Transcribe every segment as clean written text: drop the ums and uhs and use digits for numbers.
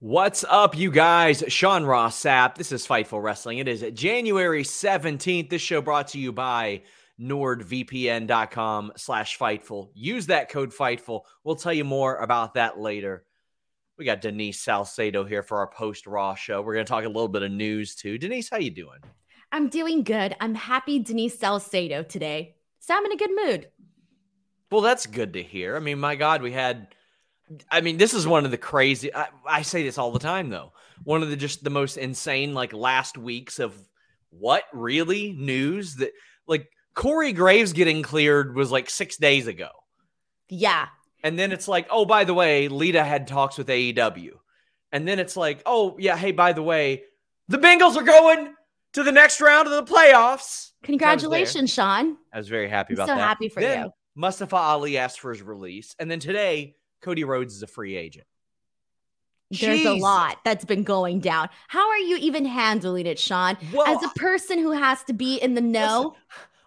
What's up, you guys? Sean Ross Sapp. This is Fightful Wrestling. It is January 17th. This show brought to you by NordVPN.com/Fightful. Use that code Fightful. We'll tell you more about that later. We got Denise Salcedo here for our post-Raw show. We're going to talk a little bit of news, too. Denise, how you doing? I'm doing good. I'm happy Denise Salcedo today. So I'm in a good mood. Well, that's good to hear. I mean, my God, we had... I mean, this is one of the crazy, I say this all the time, though. One of the just the most insane, like, last weeks of what really news that, like, Corey Graves getting cleared was like 6 days ago. Yeah. And then it's like, oh, by the way, Lita had talks with AEW. And then it's like, oh, yeah, hey, by the way, the Bengals are going to the next round of the playoffs. Congratulations, Sean. I was very happy about that. So happy for you. Mustafa Ali asked for his release. And then today, Cody Rhodes is a free agent. There's a lot that's been going down. How are you even handling it, Sean? Well, as a person who has to be in the know.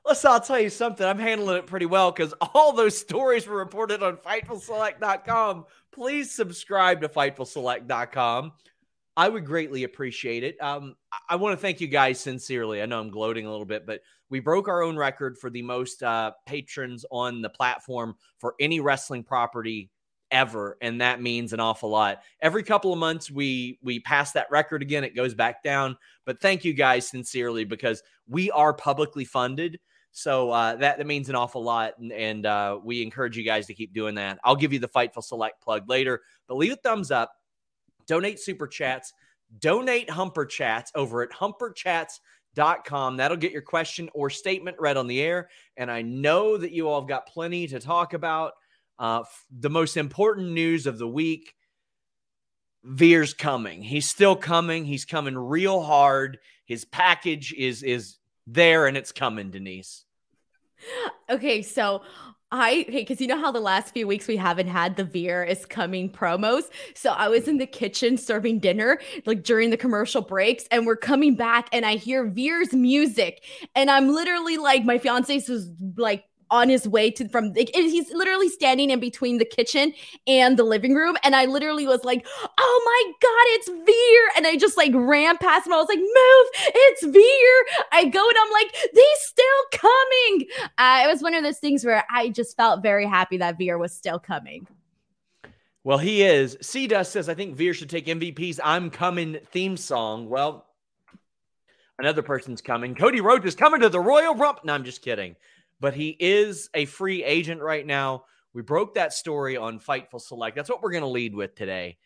Listen, I'll tell you something. I'm handling it pretty well because all those stories were reported on FightfulSelect.com. Please subscribe to FightfulSelect.com. I would greatly appreciate it. I want to thank you guys sincerely. I know I'm gloating a little bit, but we broke our own record for the most patrons on the platform for any wrestling property ever, and that means an awful lot. Every couple of months we pass that record again. It goes back down, but thank you guys sincerely because we are publicly funded, so that means an awful lot, and we encourage you guys to keep doing that. I'll give you the Fightful Select plug later, but leave a thumbs up, donate super chats, donate HumperChats over at HumperChats.com. That'll get your question or statement read on the air, and I know that you all have got plenty to talk about. The most important news of the week, Veer's coming. He's still coming. He's coming real hard. His package is there, and it's coming, Denise. Okay, so because you know how the last few weeks we haven't had the Veer is coming promos. So I was in the kitchen serving dinner, like during the commercial breaks, and we're coming back, and I hear Veer's music, and I'm literally like, my fiance was like, on his way he's literally standing in between the kitchen and the living room. And I literally was like, oh my God, it's Veer. And I just like ran past him. I was like, move, it's Veer. I go and I'm like, he's still coming. It was one of those things where I just felt very happy that Veer was still coming. Well, he is. C-Dust says, I think Veer should take MVP's I'm Coming theme song. Well, another person's coming. Cody Rhodes is coming to the Royal Rumble. No, I'm just kidding. But he is a free agent right now. We broke that story on Fightful Select. That's what we're going to lead with today.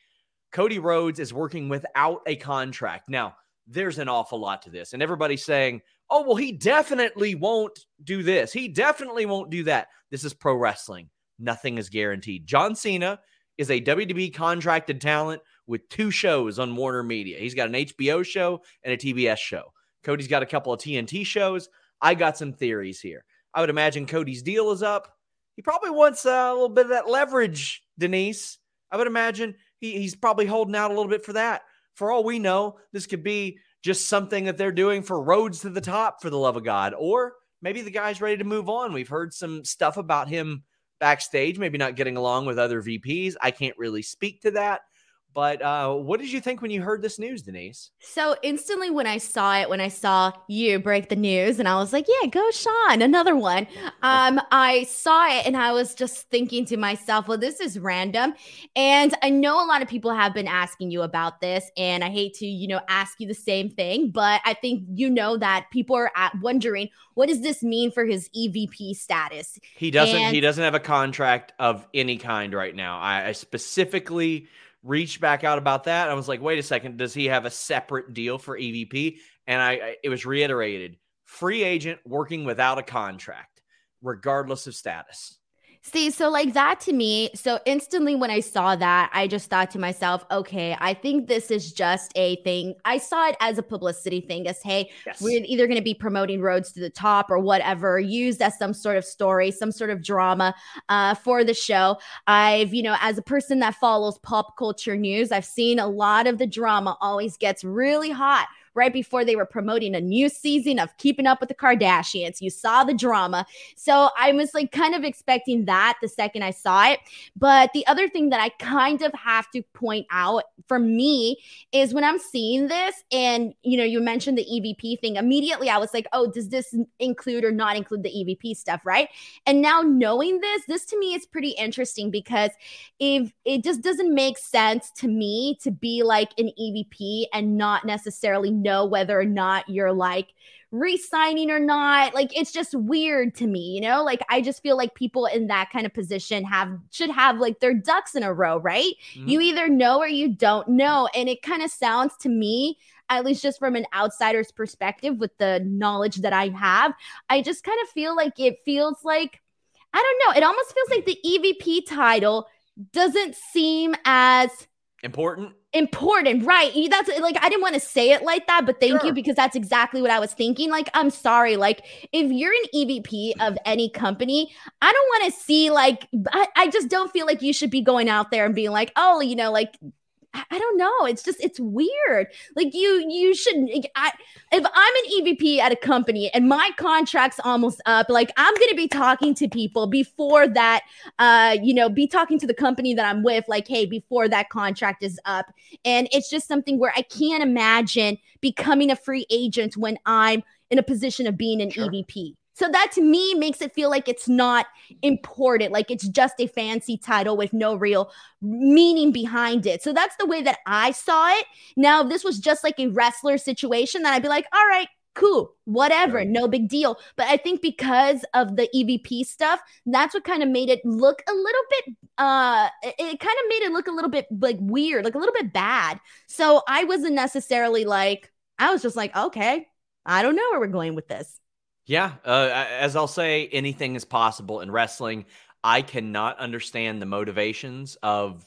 Cody Rhodes is working without a contract. Now, there's an awful lot to this. And everybody's saying, oh, well, he definitely won't do this. He definitely won't do that. This is pro wrestling. Nothing is guaranteed. John Cena is a WWE contracted talent with two shows on Warner Media. He's got an HBO show and a TBS show. Cody's got a couple of TNT shows. I got some theories here. I would imagine Cody's deal is up. He probably wants a little bit of that leverage, Denise. I would imagine he's probably holding out a little bit for that. For all we know, this could be just something that they're doing for Roads to the Top, for the love of God. Or maybe the guy's ready to move on. We've heard some stuff about him backstage, maybe not getting along with other VPs. I can't really speak to that. But what did you think when you heard this news, Denise? So instantly when I saw you break the news, and I was like, yeah, go Sean, another one. I saw it and I was just thinking to myself, well, this is random. And I know a lot of people have been asking you about this, and I hate to, ask you the same thing, but I think that people are wondering, what does this mean for his EVP status? He doesn't have a contract of any kind right now. I specifically reached back out about that. I was like, wait a second, does he have a separate deal for EVP? And it was reiterated, free agent working without a contract, regardless of status. See, so like that to me, so instantly when I saw that, I just thought to myself, okay, I think this is just a thing. I saw it as a publicity thing as, hey, we're either going to be promoting Roads to the Top or whatever, used as some sort of story, some sort of drama for the show. I've, you know, as a person that follows pop culture news, I've seen a lot of the drama always gets really hot right before they were promoting a new season of Keeping Up with the Kardashians. You saw the drama. So I was like kind of expecting that the second I saw it. But the other thing that I kind of have to point out for me is when I'm seeing this and, you know, you mentioned the EVP thing, immediately I was like, oh, does this include or not include the EVP stuff, right? And now knowing this to me is pretty interesting because if it just doesn't make sense to me to be like an EVP and not necessarily know whether or not you're like re-signing or not. Like, it's just weird to me, you know, like I just feel like people in that kind of position should have like their ducks in a row, right? Mm-hmm. You either know or you don't know. And it kind of sounds to me, at least just from an outsider's perspective with the knowledge that I have, I just kind of feel like it feels like, I don't know, it almost feels like the EVP title doesn't seem as important, right? That's like, I didn't want to say it like that, but thank you, because that's exactly what I was thinking. Like, I'm sorry, like if you're an EVP of any company, I don't want to see like, I just don't feel like you should be going out there and being like, oh, you know, like, I don't know. It's just, it's weird. Like you shouldn't, if I'm an EVP at a company and my contract's almost up, like I'm going to be talking to people before that, you know, be talking to the company that I'm with, like, hey, before that contract is up. And it's just something where I can't imagine becoming a free agent when I'm in a position of being an EVP. So that to me makes it feel like it's not important. Like it's just a fancy title with no real meaning behind it. So that's the way that I saw it. Now, if this was just like a wrestler situation, then I'd be like, all right, cool, whatever, no big deal. But I think because of the EVP stuff, that's what kind of made it look a little bit, like weird, like a little bit bad. So I wasn't necessarily like, I was just like, okay, I don't know where we're going with this. Yeah, as I'll say, anything is possible in wrestling. I cannot understand the motivations of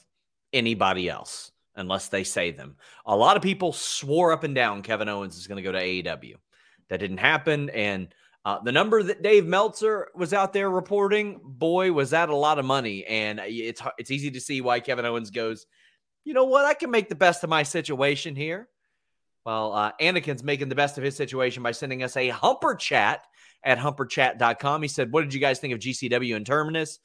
anybody else unless they say them. A lot of people swore up and down Kevin Owens is going to go to AEW. That didn't happen. And the number that Dave Meltzer was out there reporting, boy, was that a lot of money. And it's easy to see why Kevin Owens goes, you know what, I can make the best of my situation here. Well, Anakin's making the best of his situation by sending us a HumperChat at HumperChat.com. He said, what did you guys think of GCW and Terminus?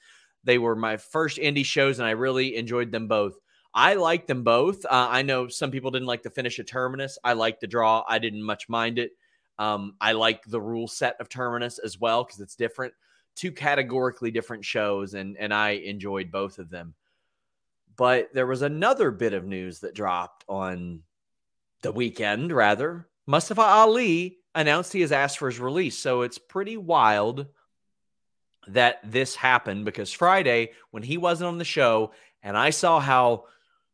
They were my first indie shows, and I really enjoyed them both. I liked them both. I know some people didn't like the finish of Terminus. I liked the draw. I didn't much mind it. I like the rule set of Terminus as well because it's different. Two categorically different shows, and I enjoyed both of them. But there was another bit of news that dropped on the weekend, rather. Mustafa Ali announced he has asked for his release. So it's pretty wild that this happened because Friday, when he wasn't on the show, and I saw how,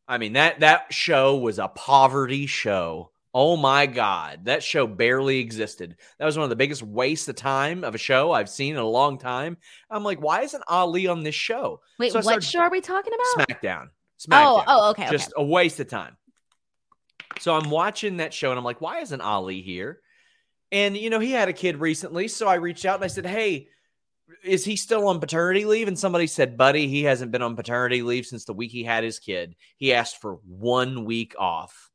I mean, that show was a poverty show. Oh my God. That show barely existed. That was one of the biggest wastes of time of a show I've seen in a long time. I'm like, why isn't Ali on this show? Wait, so what show are we talking about? SmackDown. Oh, okay. Just a waste of time. So I'm watching that show, and I'm like, why isn't Ali here? And, you know, he had a kid recently, so I reached out, and I said, hey, is he still on paternity leave? And somebody said, buddy, he hasn't been on paternity leave since the week he had his kid. He asked for 1 week off.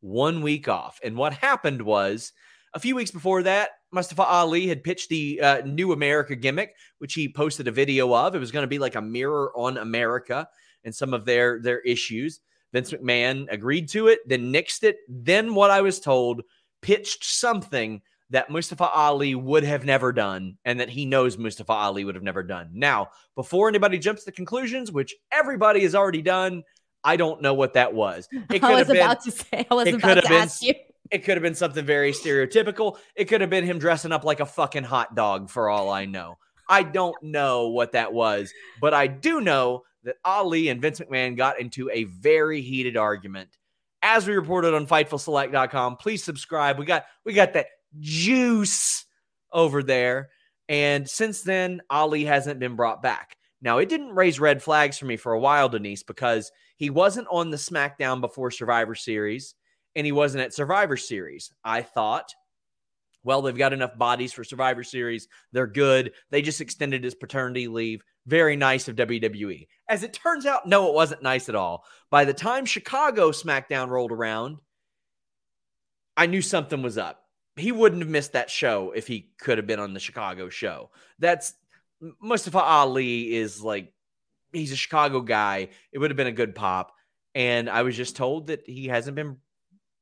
1 week off. And what happened was, a few weeks before that, Mustafa Ali had pitched the New America gimmick, which he posted a video of. It was going to be like a mirror on America and some of their issues. Vince McMahon agreed to it, then nixed it. Then what I was told, pitched something that Mustafa Ali would have never done and that he knows Mustafa Ali would have never done. Now, before anybody jumps to conclusions, which everybody has already done, I don't know what that was. I was about to ask you. It could have been something very stereotypical. It could have been him dressing up like a fucking hot dog for all I know. I don't know what that was, but I do know that Ali and Vince McMahon got into a very heated argument. As we reported on FightfulSelect.com, please subscribe. We got that juice over there. And since then, Ali hasn't been brought back. Now, it didn't raise red flags for me for a while, Denise, because he wasn't on the SmackDown before Survivor Series, and he wasn't at Survivor Series. I thought, well, they've got enough bodies for Survivor Series. They're good. They just extended his paternity leave. Very nice of WWE. As it turns out, no, it wasn't nice at all. By the time Chicago SmackDown rolled around, I knew something was up. He wouldn't have missed that show if he could have been on the Chicago show. That's Mustafa Ali is like, he's a Chicago guy. It would have been a good pop. And I was just told that he hasn't been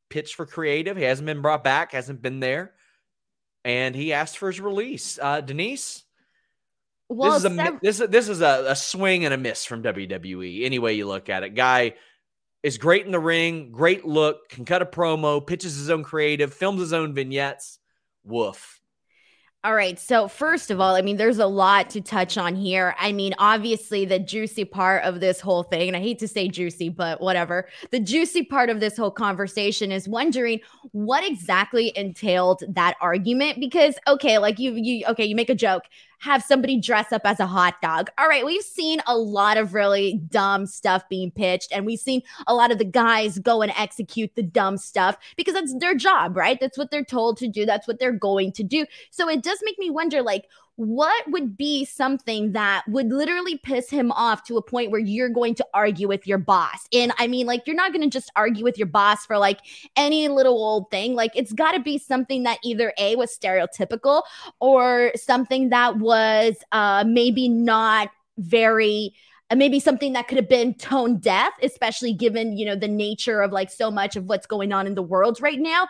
pitched for creative. He hasn't been brought back, hasn't been there. And he asked for his release. Denise, well, this is a swing and a miss from WWE. Any way you look at it, guy is great in the ring, great look, can cut a promo, pitches his own creative, films his own vignettes. Woof. All right. So first of all, I mean, there's a lot to touch on here. I mean, obviously the juicy part of this whole thing, and I hate to say juicy, but whatever. The juicy part of this whole conversation is wondering what exactly entailed that argument, because, okay, like you make a joke, have somebody dress up as a hot dog. All right. We've seen a lot of really dumb stuff being pitched, and we've seen a lot of the guys go and execute the dumb stuff because that's their job, right? That's what they're told to do. That's what they're going to do. So it does make me wonder, like, what would be something that would literally piss him off to a point where you're going to argue with your boss? And I mean, like, you're not going to just argue with your boss for like any little old thing. Like, it's got to be something that either A, was stereotypical, or something that was maybe not very... maybe something that could have been tone deaf, especially given, you know, the nature of like so much of what's going on in the world right now.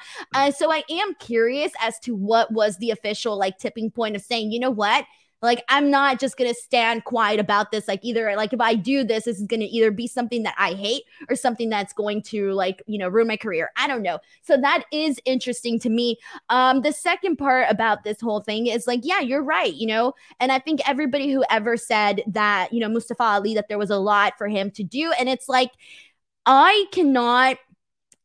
So I am curious as to what was the official like tipping point of saying, you know what, like, I'm not just going to stand quiet about this. Like, either like if I do this, this is going to either be something that I hate or something that's going to like, you know, ruin my career. I don't know. So that is interesting to me. The second part about this whole thing is like, yeah, you're right. You know, and I think everybody who ever said that, you know, Mustafa Ali, that there was a lot for him to do. And it's like, I cannot.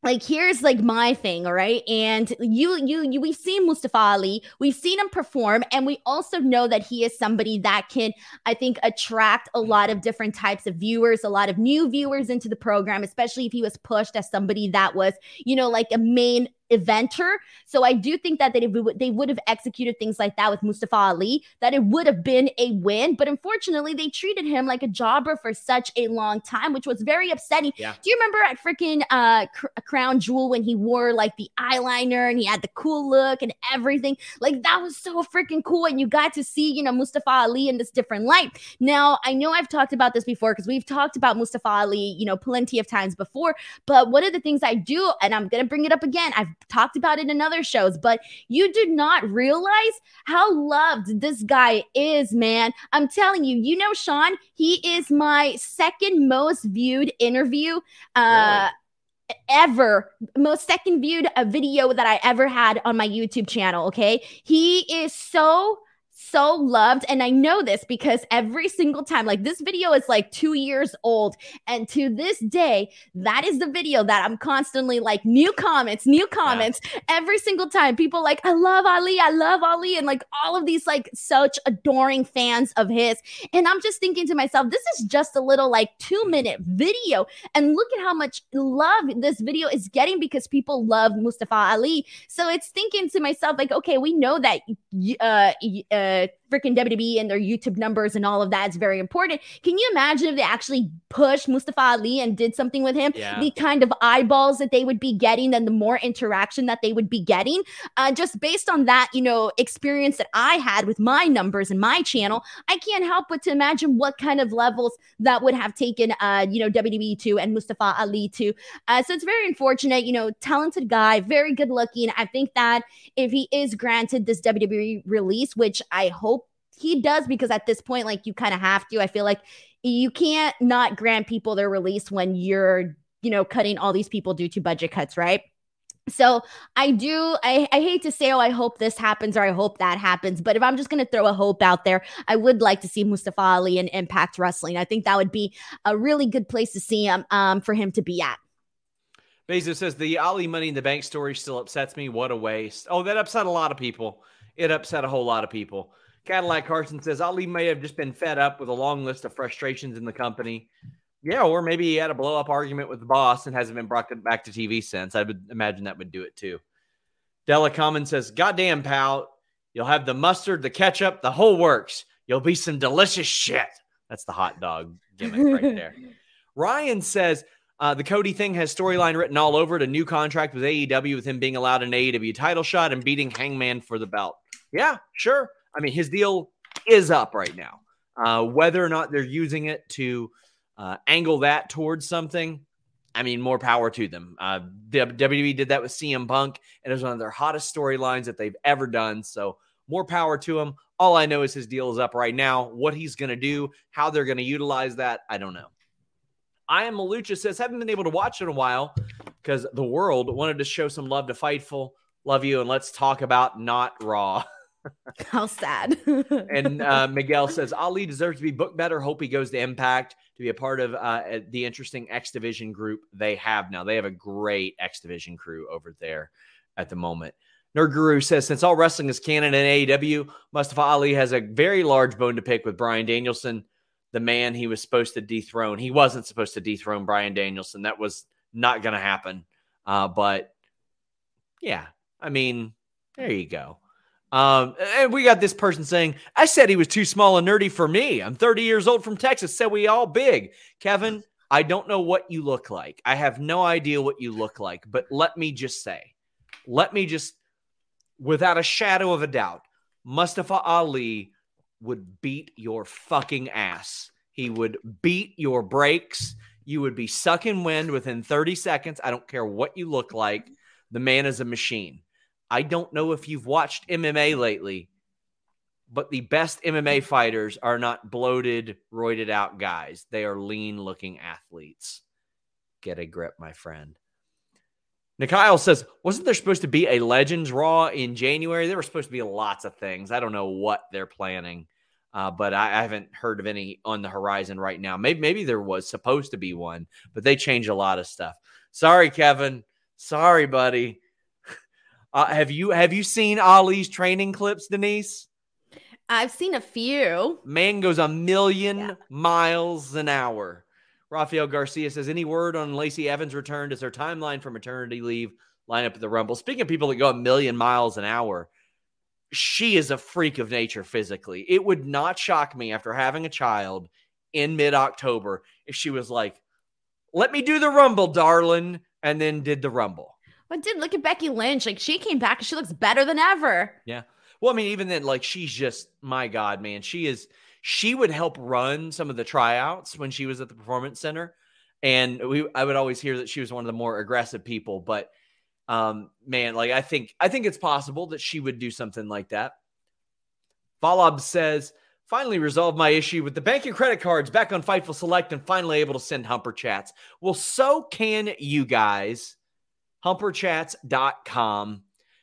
Like, here's like my thing, all right? And you we've seen Mustafa Ali, we've seen him perform, and we also know that he is somebody that can, I think, attract a lot of different types of viewers, a lot of new viewers into the program, especially if he was pushed as somebody that was, you know, like a main eventer. So I do think that they would have executed things like that with Mustafa Ali, that it would have been a win. But unfortunately, they treated him like a jobber for such a long time, which was very upsetting. Yeah. Do you remember at freaking Crown Jewel when he wore like the eyeliner and he had the cool look and everything? Like, that was so freaking cool. And you got to see, you know, Mustafa Ali in this different light. Now, I know I've talked about this before because we've talked about Mustafa Ali, you know, plenty of times before. But one of the things I do, and I'm going to bring it up again, I've talked about it in other shows, but you do not realize how loved this guy is, man. I'm telling you, you know, Sean, he is my second most viewed interview ever, most second viewed video that I ever had on my YouTube channel. Okay. He is so loved, and I know this because every single time, like, this video is like 2 years old, and to this day, that is the video that I'm constantly like, new comments wow. Every single time, people like, I love Ali, and like all of these like such adoring fans of his. And I'm just thinking to myself, this is just a little like 2-minute video, and look at how much love this video is getting because people love Mustafa Ali. So it's thinking to myself, like, okay, we know that freaking WWE and their YouTube numbers and all of that is very important. Can you imagine if they actually pushed Mustafa Ali and did something with him? Yeah. The kind of eyeballs that they would be getting and the more interaction that they would be getting. Just based on that, you know, experience that I had with my numbers and my channel, I can't help but to imagine what kind of levels that would have taken, you know, WWE to and Mustafa Ali to. So it's very unfortunate, you know, talented guy, very good looking. I think that if he is granted this WWE release, which I hope he does, because at this point, like, you kind of have to. I feel like you can't not grant people their release when you're, you know, cutting all these people due to budget cuts, right? So I hate to say, oh, I hope this happens or I hope that happens. But if I'm just going to throw a hope out there, I would like to see Mustafa Ali in Impact Wrestling. I think that would be a really good place to see him, for him to be at. Bezos says the Ali Money in the Bank story still upsets me. What a waste. Oh, that upset a lot of people. It upset a whole lot of people. Cadillac Carson says, Ali may have just been fed up with a long list of frustrations in the company. Yeah, or maybe he had a blow-up argument with the boss and hasn't been brought back to TV since. I would imagine that would do it too. Della Common says, goddamn, pal, you'll have the mustard, the ketchup, the whole works. You'll be some delicious shit. That's the hot dog gimmick right there. Ryan says, the Cody thing has storyline written all over it. A new contract with AEW with him being allowed an AEW title shot and beating Hangman for the belt. Yeah, sure. I mean, his deal is up right now. Whether or not they're using it to angle that towards something, I mean, more power to them. WWE did that with CM Punk, and it was one of their hottest storylines that they've ever done. So more power to him. All I know is his deal is up right now. What he's going to do, how they're going to utilize that, I don't know. I Am Malucha says, haven't been able to watch in a while because the world wanted to show some love to Fightful. Love you, and let's talk about not Raw. How sad. And Miguel says, Ali deserves to be booked better. Hope he goes to Impact to be a part of the interesting X Division group they have now. They have a great X Division crew over there at the moment. Nerd Guru says, since all wrestling is canon in AEW, Mustafa Ali has a very large bone to pick with Bryan Danielson, the man he was supposed to dethrone. He wasn't supposed to dethrone Bryan Danielson. That was not going to happen. But yeah, I mean, there you go. And we got this person saying, I said he was too small and nerdy for me. I'm 30 years old from Texas. Said we all big. Kevin, I don't know what you look like. I have no idea what you look like, but let me just, without a shadow of a doubt, Mustafa Ali would beat your fucking ass. He would beat your brakes. You would be sucking wind within 30 seconds. I don't care what you look like. The man is a machine. I don't know if you've watched MMA lately, but the best MMA fighters are not bloated, roided out guys. They are lean looking athletes. Get a grip, my friend. Nikhil says, wasn't there supposed to be a Legends Raw in January? There were supposed to be lots of things. I don't know what they're planning, but I haven't heard of any on the horizon right now. Maybe there was supposed to be one, but they changed a lot of stuff. Sorry, Kevin. Sorry, buddy. Have you seen Ali's training clips, Denise? I've seen a few. Man goes a million miles an hour. Rafael Garcia says, any word on Lacey Evans' return? Does her timeline for maternity leave line up at the Rumble? Speaking of people that go a million miles an hour, she is a freak of nature physically. It would not shock me after having a child in mid-October if she was like, let me do the Rumble, darling, and then did the Rumble. But dude, look at Becky Lynch. Like, she came back and she looks better than ever. Yeah. Well, I mean, even then, like, she's just, my God, man, she would help run some of the tryouts when she was at the Performance Center. And I would always hear that she was one of the more aggressive people, but man, like, I think it's possible that she would do something like that. Valab says, finally resolved my issue with the bank and credit cards, back on Fightful Select and finally able to send Humper Chats. Well, so can you guys. HumperChats.com.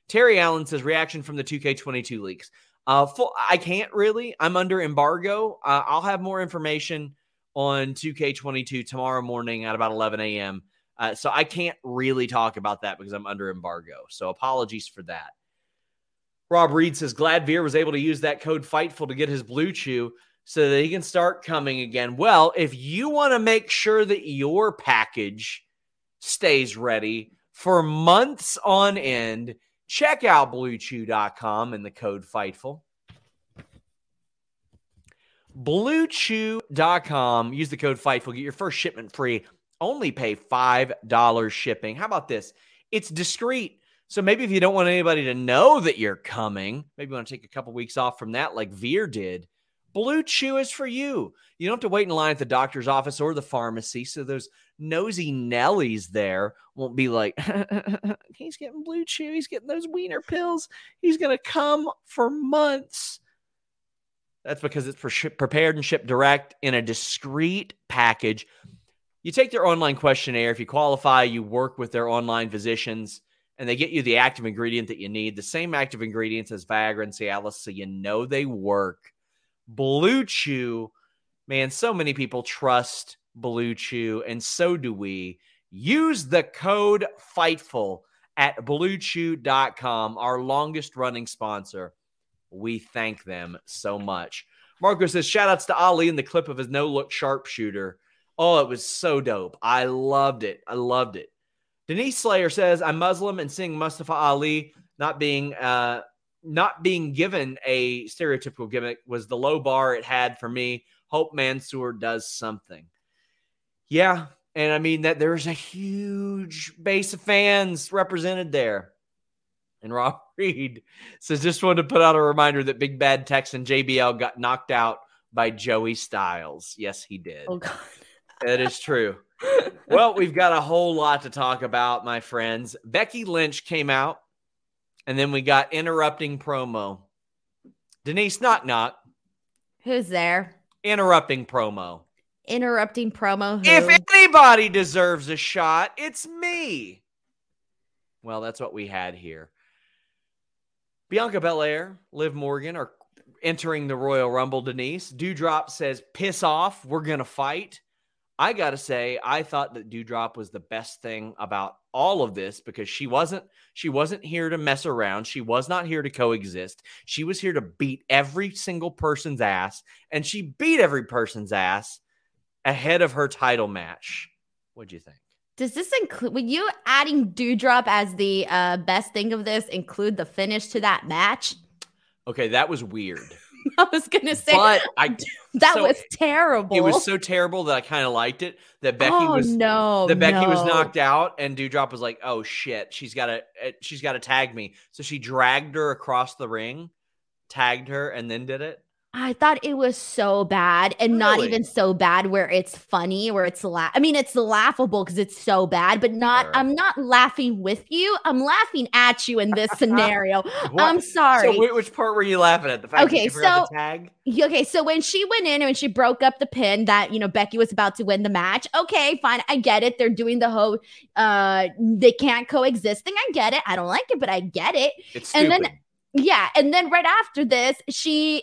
Terry Allen says, reaction from the 2K22 leaks. I can't really. I'm under embargo. I'll have more information on 2K22 tomorrow morning at about 11 a.m. So I can't really talk about that because I'm under embargo. So apologies for that. Rob Reed says, glad Veer was able to use that code FIGHTFUL to get his BlueChew so that he can start coming again. Well, if you want to make sure that your package stays ready for months on end, check out BlueChew.com and the code FIGHTFUL. BlueChew.com. Use the code FIGHTFUL. Get your first shipment free. Only pay $5 shipping. How about this? It's discreet. So maybe if you don't want anybody to know that you're coming, maybe you want to take a couple weeks off from that like Veer did, Blue Chew is for you. You don't have to wait in line at the doctor's office or the pharmacy, so those nosy Nellies there won't be like, he's getting Blue Chew, he's getting those wiener pills, he's going to come for months. That's because it's prepared and shipped direct in a discreet package. You take their online questionnaire. If you qualify, you work with their online physicians, and they get you the active ingredient that you need, the same active ingredients as Viagra and Cialis, so you know they work. Blue Chew, man, so many people trust Blue Chew, and so do we. Use the code FIGHTFUL at BlueChew.com, our longest running sponsor. We thank them so much. Marco says, shout outs to Ali in the clip of his no-look sharpshooter. Oh, it was so dope. I loved it. I loved it. Denise Slayer says, I'm Muslim and seeing Mustafa Ali not being given a stereotypical gimmick was the low bar it had for me. Hope Mansoor does something. Yeah, and I mean that there's a huge base of fans represented there. And Rob Reed says, just wanted to put out a reminder that Big Bad Texan JBL got knocked out by Joey Styles. Yes, he did. Oh, God. That is true. Well, we've got a whole lot to talk about, my friends. Becky Lynch came out, and then we got interrupting promo. Denise, knock, knock. Who's there? Interrupting promo. Interrupting promo. Who? If anybody deserves a shot, it's me. Well, that's what we had here. Bianca Belair, Liv Morgan are entering the Royal Rumble, Denise. Doudrop says, piss off. We're going to fight. I got to say, I thought that Doudrop was the best thing about all of this because she wasn't here to mess around. She was not here to coexist. She was here to beat every single person's ass, and she beat every person's ass ahead of her title match. What'd you think? Does this include, when you adding Doudrop as the best thing of this, include the finish to that match? Okay, that was weird. I was going to say, but was terrible. It was so terrible that I kind of liked it. That Becky was knocked out, and Doudrop was like, "Oh shit, she's got to tag me." So she dragged her across the ring, tagged her, and then did it. I thought it was so bad, and not even so bad where it's funny, where it's it's laughable because it's so bad, but not. Sure. I'm not laughing with you. I'm laughing at you in this scenario. I'm sorry. So which part were you laughing at? The fact that she forgot the tag? Okay, so when she went in and she broke up the pin that, Becky was about to win the match. Okay, fine. I get it. They're doing the whole they can't coexist thing. I get it. I don't like it, but I get it. It's stupid. And then right after this, she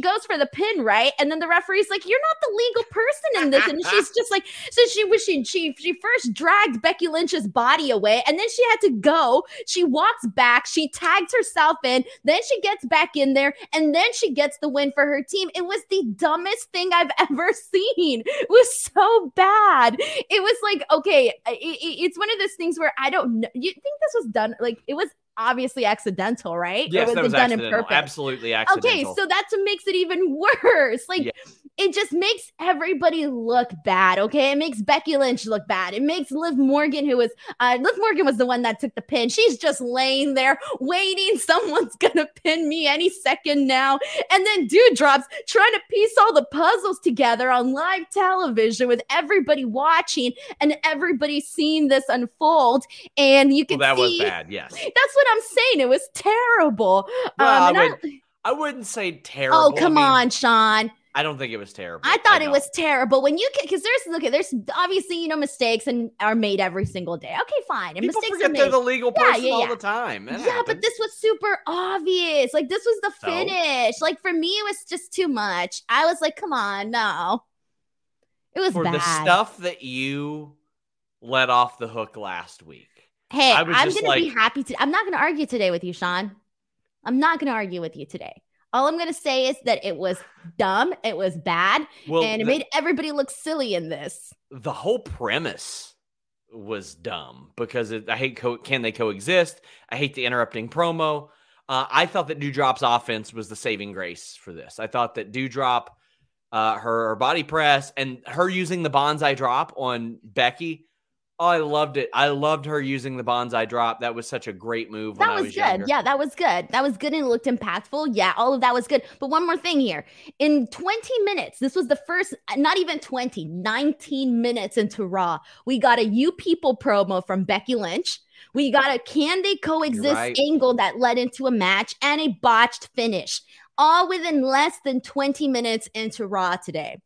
goes for the pin, right? And then the referee's like, "You're not the legal person in this," and she's just like, "So she first dragged Becky Lynch's body away, and then she had to go. She walks back, she tags herself in, then she gets back in there, and then she gets the win for her team." It was the dumbest thing I've ever seen. It was so bad. It was like, okay, it's one of those things where I don't know. You think this was done? Like it was. Obviously accidental, right? Yes, or was it done on purpose? Absolutely accidental. Okay, so that's what makes it even worse. Like, It just makes everybody look bad, okay? It makes Becky Lynch look bad. It makes Liv Morgan, who was the one that took the pin. She's just laying there waiting. Someone's going to pin me any second now. And then Doudrop's trying to piece all the puzzles together on live television with everybody watching and everybody seeing this unfold. And you can that see. That was bad, yes. That's what I'm saying. It was terrible. Well, I wouldn't say terrible. Oh, come on, Sean. I don't think it was terrible. I thought it was terrible when you because there's obviously mistakes and are made every single day. Okay, fine. And people mistakes forget are made. They're the legal person all the time. But this was super obvious. Like this was the finish. Like for me, it was just too much. I was like, come on, no. It was bad. For the stuff that you let off the hook last week. Hey, I'm going to be happy to. I'm not going to argue today with you, Sean. I'm not going to argue with you today. All I'm going to say is that it was dumb, it was bad, and it made everybody look silly in this. The whole premise was dumb because can they coexist? I hate the interrupting promo. I thought that Doudrop's offense was the saving grace for this. I thought that Doudrop, her body press, and her using the bonsai drop on Becky. Oh, I loved it. I loved her using the bonsai drop. That was such a great move. That was good. Yeah, that was good. That was good and it looked impactful. Yeah, all of that was good. But one more thing here. In 20 minutes, this was the first, not even 20, 19 minutes into Raw. We got a You People promo from Becky Lynch. We got a Can They Coexist angle that led into a match and a botched finish. All within less than 20 minutes into Raw today.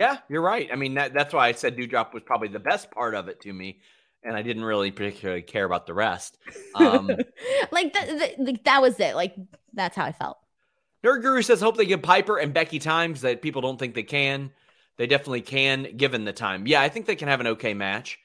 Yeah, you're right. I mean, that's why I said Doudrop was probably the best part of it to me, and I didn't really particularly care about the rest. That was it. Like, that's how I felt. Nerd Guru says, hope they give Piper and Becky time because people don't think they can. They definitely can, given the time. Yeah, I think they can have an okay match.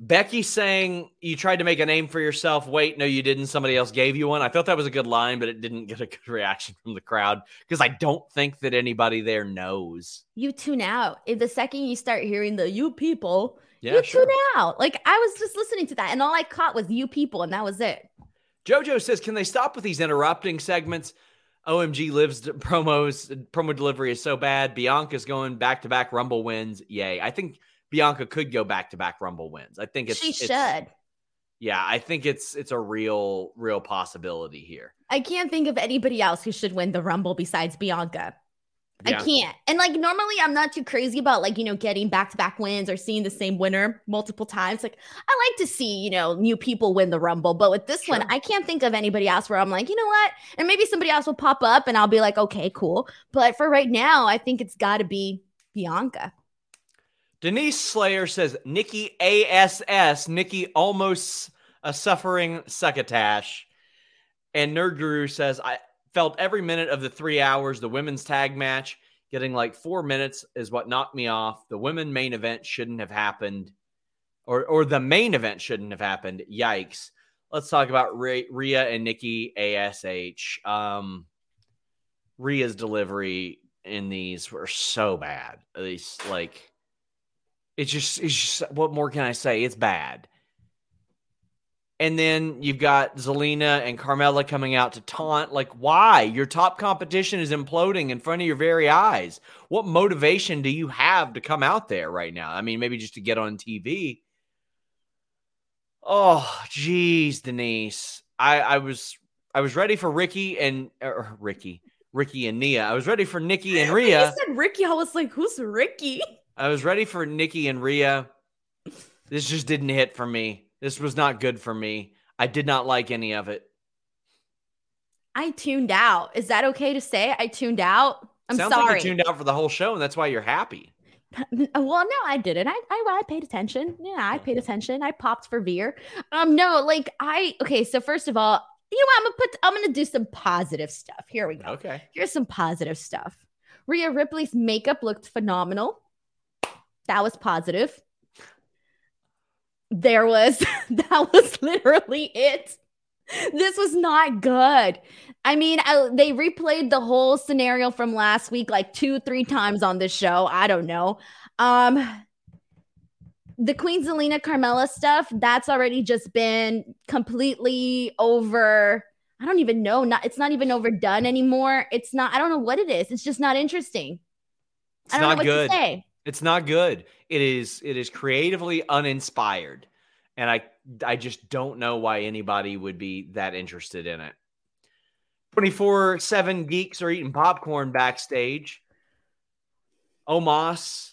Becky saying you tried to make a name for yourself. Wait, no, you didn't. Somebody else gave you one. I thought that was a good line, but it didn't get a good reaction from the crowd because I don't think that anybody there knows. You tune out. If the second you start hearing the you people, yeah, you sure. tune out. Like I was just listening to that and all I caught was you people and that was it. JoJo says, can they stop with these interrupting segments? OMG Lives promos. Promo delivery is so bad. Bianca's going back-to-back Rumble wins. Yay. I think Bianca could go back-to-back Rumble wins. I think she should. Yeah, I think it's a real possibility here. I can't think of anybody else who should win the Rumble besides Bianca. Yeah. I can't. And like normally I'm not too crazy about like, you know, getting back-to-back wins or seeing the same winner multiple times. Like I like to see, you know, new people win the Rumble. But with this one, I can't think of anybody else where I'm like, you know what? And maybe somebody else will pop up and I'll be like, okay, cool. But for right now, I think it's got to be Bianca. Denise Slayer says, Nikki ASS, Nikki almost a suffering succotash. And Nerd Guru says, I felt every minute of the 3 hours. The women's tag match getting like 4 minutes is what knocked me off. The women main event shouldn't have happened or the main event shouldn't have happened. Yikes. Let's talk about Rhea and Nikki ASH. Rhea's delivery in these were so bad. At least like it's just what more can I say? It's bad. And then you've got Zelina and Carmella coming out to taunt. Like, why? Your top competition is imploding in front of your very eyes. What motivation do you have to come out there right now? I mean, maybe just to get on TV. Oh, geez, Denise. I was ready for Ricky and Nia. I was ready for Nikki and Rhea. You said Ricky. I was like, who's Ricky? I was ready for Nikki and Rhea. This just didn't hit for me. This was not good for me. I did not like any of it. I tuned out. Is that okay to say? I tuned out. I'm sorry. Sounds like you tuned out for the whole show, and that's why you're happy. Well, no, I didn't. I paid attention. Yeah, I paid attention. I popped for Veer. So first of all, you know what? I'm gonna do some positive stuff. Here we go. Okay. Here's some positive stuff. Rhea Ripley's makeup looked phenomenal. That was positive. That was literally it. This was not good. I mean, they replayed the whole scenario from last week, like 2-3 times on this show. I don't know. The Queen Zelina Carmella stuff, that's already just been completely over. I don't even know. It's not even overdone anymore. It's not, I don't know what it is. It's just not interesting. It's I don't not know what good. To say. It's not good. It is creatively uninspired. And I just don't know why anybody would be that interested in it. 24/7 geeks are eating popcorn backstage. Omos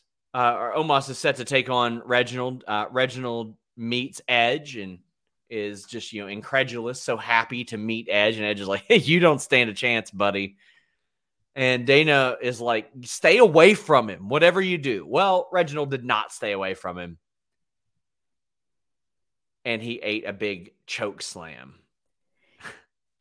is set to take on Reginald. Reginald meets Edge and is just, you know, incredulous, so happy to meet Edge. And Edge is like, hey, you don't stand a chance, buddy. And Dana is like, stay away from him, whatever you do. Well, Reginald did not stay away from him. And he ate a big choke slam.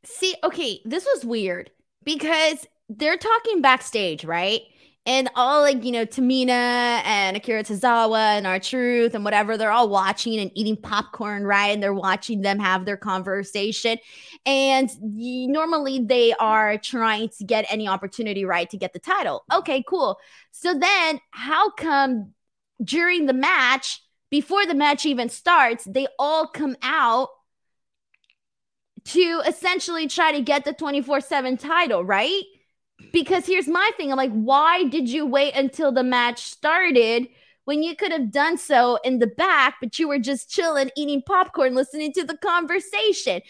See, okay, this was weird because they're talking backstage, right? And all like, you know, Tamina and Akira Tozawa and R-Truth and whatever, they're all watching and eating popcorn, right? And they're watching them have their conversation. And normally they are trying to get any opportunity, right, to get the title. Okay, cool. So then how come during the match, before the match even starts, they all come out to essentially try to get the 24/7 title, right? Because here's my thing. I'm like, why did you wait until the match started when you could have done so in the back, but you were just chilling, eating popcorn, listening to the conversation?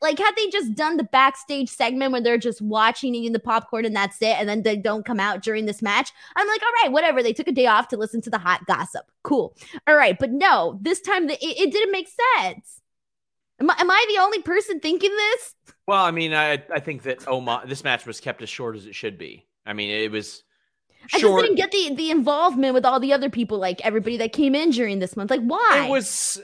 Like, had they just done the backstage segment where they're just watching and eating the popcorn and that's it, and then they don't come out during this match? I'm like, all right, whatever. They took a day off to listen to the hot gossip. Cool. All right. But no, this time it didn't make sense. Am I the only person thinking this? Well, I mean, I think that this match was kept as short as it should be. I mean, it was short. I just didn't get the involvement with all the other people, like everybody that came in during this month. Like, why? It was,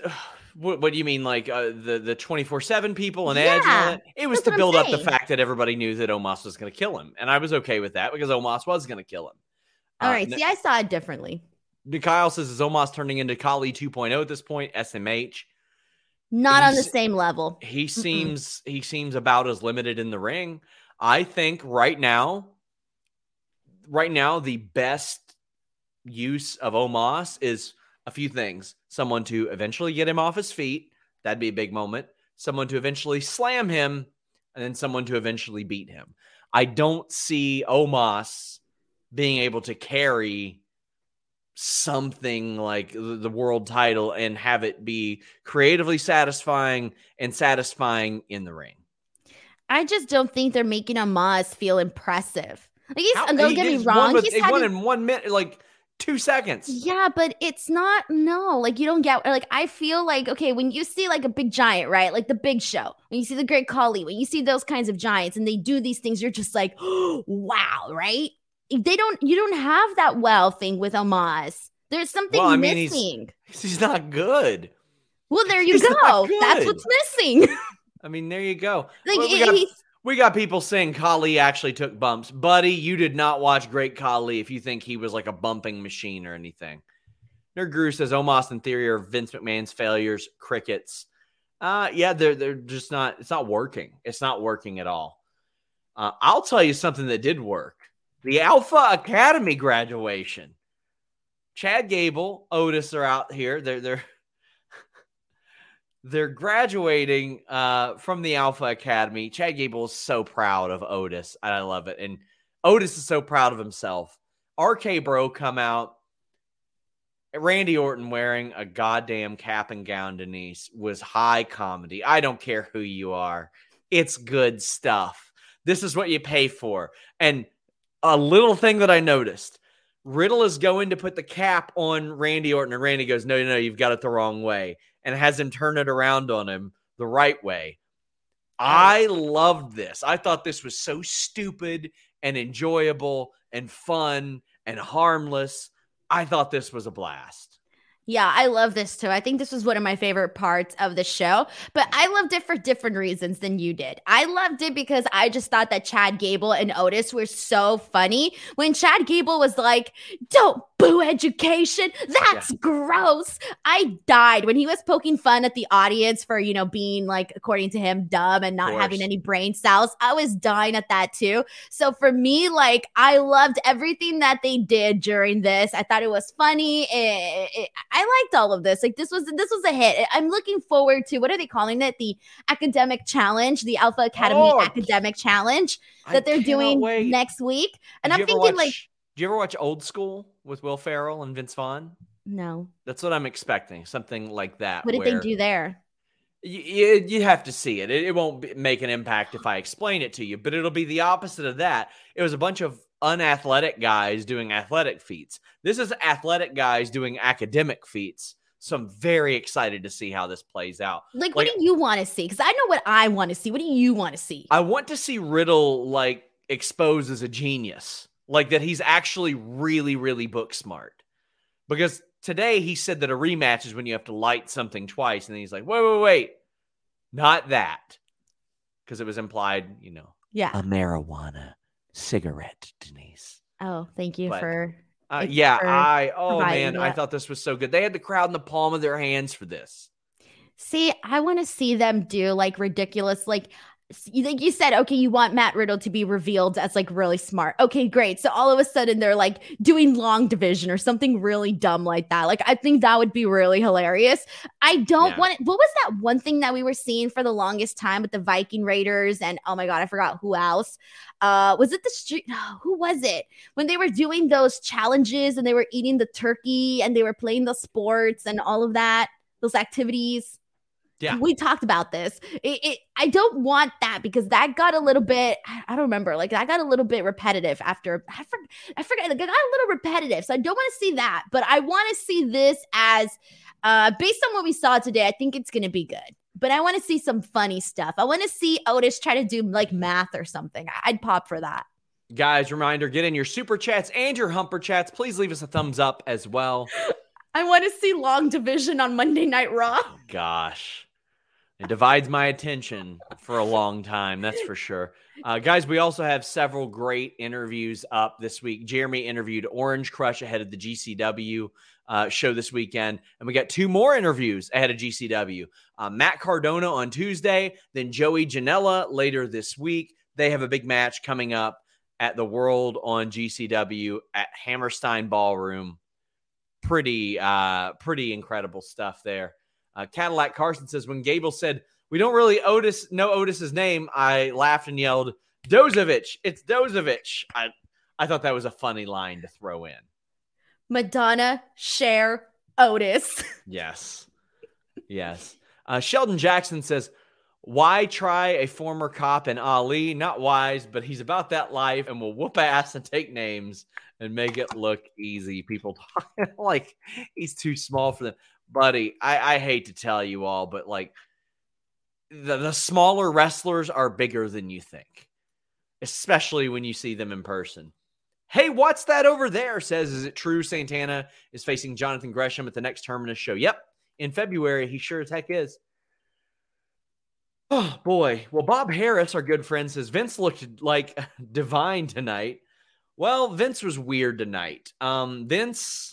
what do you mean, like the 24/7 people and Edge? And all that? It was to build up the fact that everybody knew that Omos was going to kill him. And I was okay with that because Omos was going to kill him. All right, I saw it differently. Kyle says, is Omos turning into Kali 2.0 at this point? SMH. Not on the same level. He seems he seems about as limited in the ring. I think right now, the best use of Omos is a few things. Someone to eventually get him off his feet. That'd be a big moment. Someone to eventually slam him, and then someone to eventually beat him. I don't see Omos being able to carry something like the world title and have it be creatively satisfying and satisfying in the ring. I just don't think they're making Omos feel impressive. Like don't get me wrong. He won in 1 minute, like 2 seconds. Yeah, but it's not, no. Like, you don't get, like, I feel like, okay, when you see, like, a big giant, right? Like, the Big Show. When you see the Great Khali, when you see those kinds of giants and they do these things, you're just like, oh, wow, right? You don't have that wow thing with Omos. There's something missing. He's not good. Well, there you go. That's what's missing. I mean, there you go. Like, well, we got people saying Khali actually took bumps. Buddy, you did not watch Great Khali if you think he was like a bumping machine or anything. Nerd Guru says, Omos and Theory are Vince McMahon's failures, crickets. Yeah, they're just not, it's not working. It's not working at all. I'll tell you something that did work. The Alpha Academy graduation. Chad Gable, Otis are out here. They're graduating from the Alpha Academy. Chad Gable is so proud of Otis, and I love it. And Otis is so proud of himself. RK Bro come out. Randy Orton wearing a goddamn cap and gown, Denise, was high comedy. I don't care who you are. It's good stuff. This is what you pay for. And a little thing that I noticed. Riddle is going to put the cap on Randy Orton, and Randy goes, no, you've got it the wrong way, and has him turn it around on him the right way. I loved this. I thought this was so stupid and enjoyable and fun and harmless. I thought this was a blast. Yeah, I love this too. I think this was one of my favorite parts of the show, but I loved it for different reasons than you did. I loved it because I just thought that Chad Gable and Otis were so funny. When Chad Gable was like, don't boo education, that's gross. I died when he was poking fun at the audience for, being like, according to him, dumb and not having any brain cells. I was dying at that too. So for me, like, I loved everything that they did during this. I thought it was funny. I liked all of this. Like, this was a hit. I'm looking forward to, what are they calling it? The academic challenge, the Alpha Academy academic challenge that they're doing next week. And I'm thinking do you ever watch Old School with Will Ferrell and Vince Vaughn? No. That's what I'm expecting. Something like that. What did they do there? You have to see it. It won't make an impact if I explain it to you, but it'll be the opposite of that. It was a bunch of unathletic guys doing athletic feats. This is athletic guys doing academic feats. So I'm very excited to see how this plays out. Like what do you want to see? Because I know what I want to see. What do you want to see? I want to see Riddle exposed as a genius. Like that he's actually really, really book smart. Because today he said that a rematch is when you have to light something twice. And then he's like, wait. Not that. Because it was implied, a marijuana cigarette, Denise. Oh, thank you for. I thought this was so good. They had the crowd in the palm of their hands for this. See, I want to see them do ridiculous, like you said, okay, you want Matt Riddle to be revealed as really smart. Okay, great. So all of a sudden they're doing long division or something really dumb like that. Like, I think that would be really hilarious. I don't want it. What was that one thing that we were seeing for the longest time with the Viking Raiders? And oh my God, I forgot who else. Was it the street? Who was it when they were doing those challenges and they were eating the turkey and they were playing the sports and all of that, those activities? Yeah, we talked about this. I don't want that because that got a little bit, I don't remember, that got a little bit repetitive after, I forgot, it got a little repetitive. So I don't want to see that, but I want to see this as, based on what we saw today, I think it's going to be good, but I want to see some funny stuff. I want to see Otis try to do math or something. I'd pop for that. Guys, reminder, get in your super chats and your humper chats. Please leave us a thumbs up as well. I want to see long division on Monday Night Raw. Oh, gosh. It divides my attention for a long time, that's for sure. Guys, we also have several great interviews up this week. Jeremy interviewed Orange Crush ahead of the GCW show this weekend. And we got two more interviews ahead of GCW. Matt Cardona on Tuesday, then Joey Janela later this week. They have a big match coming up at the World on GCW at Hammerstein Ballroom. Pretty incredible stuff there. Cadillac Carson says, when Gable said, we don't really know Otis's name, I laughed and yelled, Dozovich, it's Dozovich. I thought that was a funny line to throw in. Madonna, Cher, Otis. Yes. Yes. Sheldon Jackson says, why try a former cop in Ali? Not wise, but he's about that life and will whoop ass and take names and make it look easy. People talking like he's too small for them. Buddy, I hate to tell you all, but like the smaller wrestlers are bigger than you think, especially when you see them in person. Hey, what's that over there? Says, is it true Santana is facing Jonathan Gresham at the next Terminus show? Yep. In February, he sure as heck is. Oh, boy. Well, Bob Harris, our good friend, says, Vince looked like divine tonight. Well, Vince was weird tonight. Vince...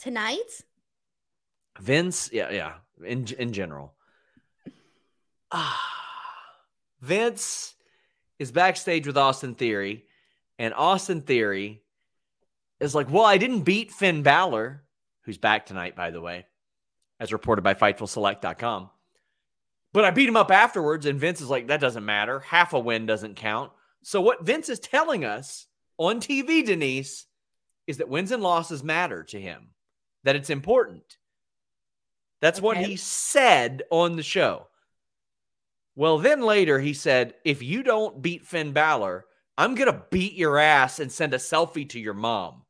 Tonight? Vince, yeah, in general. Vince is backstage with Austin Theory, and Austin Theory is like, well, I didn't beat Finn Balor, who's back tonight, by the way, as reported by FightfulSelect.com. But I beat him up afterwards, and Vince is like, that doesn't matter. Half a win doesn't count. So what Vince is telling us on TV, Denise, is that wins and losses matter to him. That it's important. That's okay. What he said on the show. Well, then later he said, if you don't beat Finn Balor, I'm going to beat your ass and send a selfie to your mom.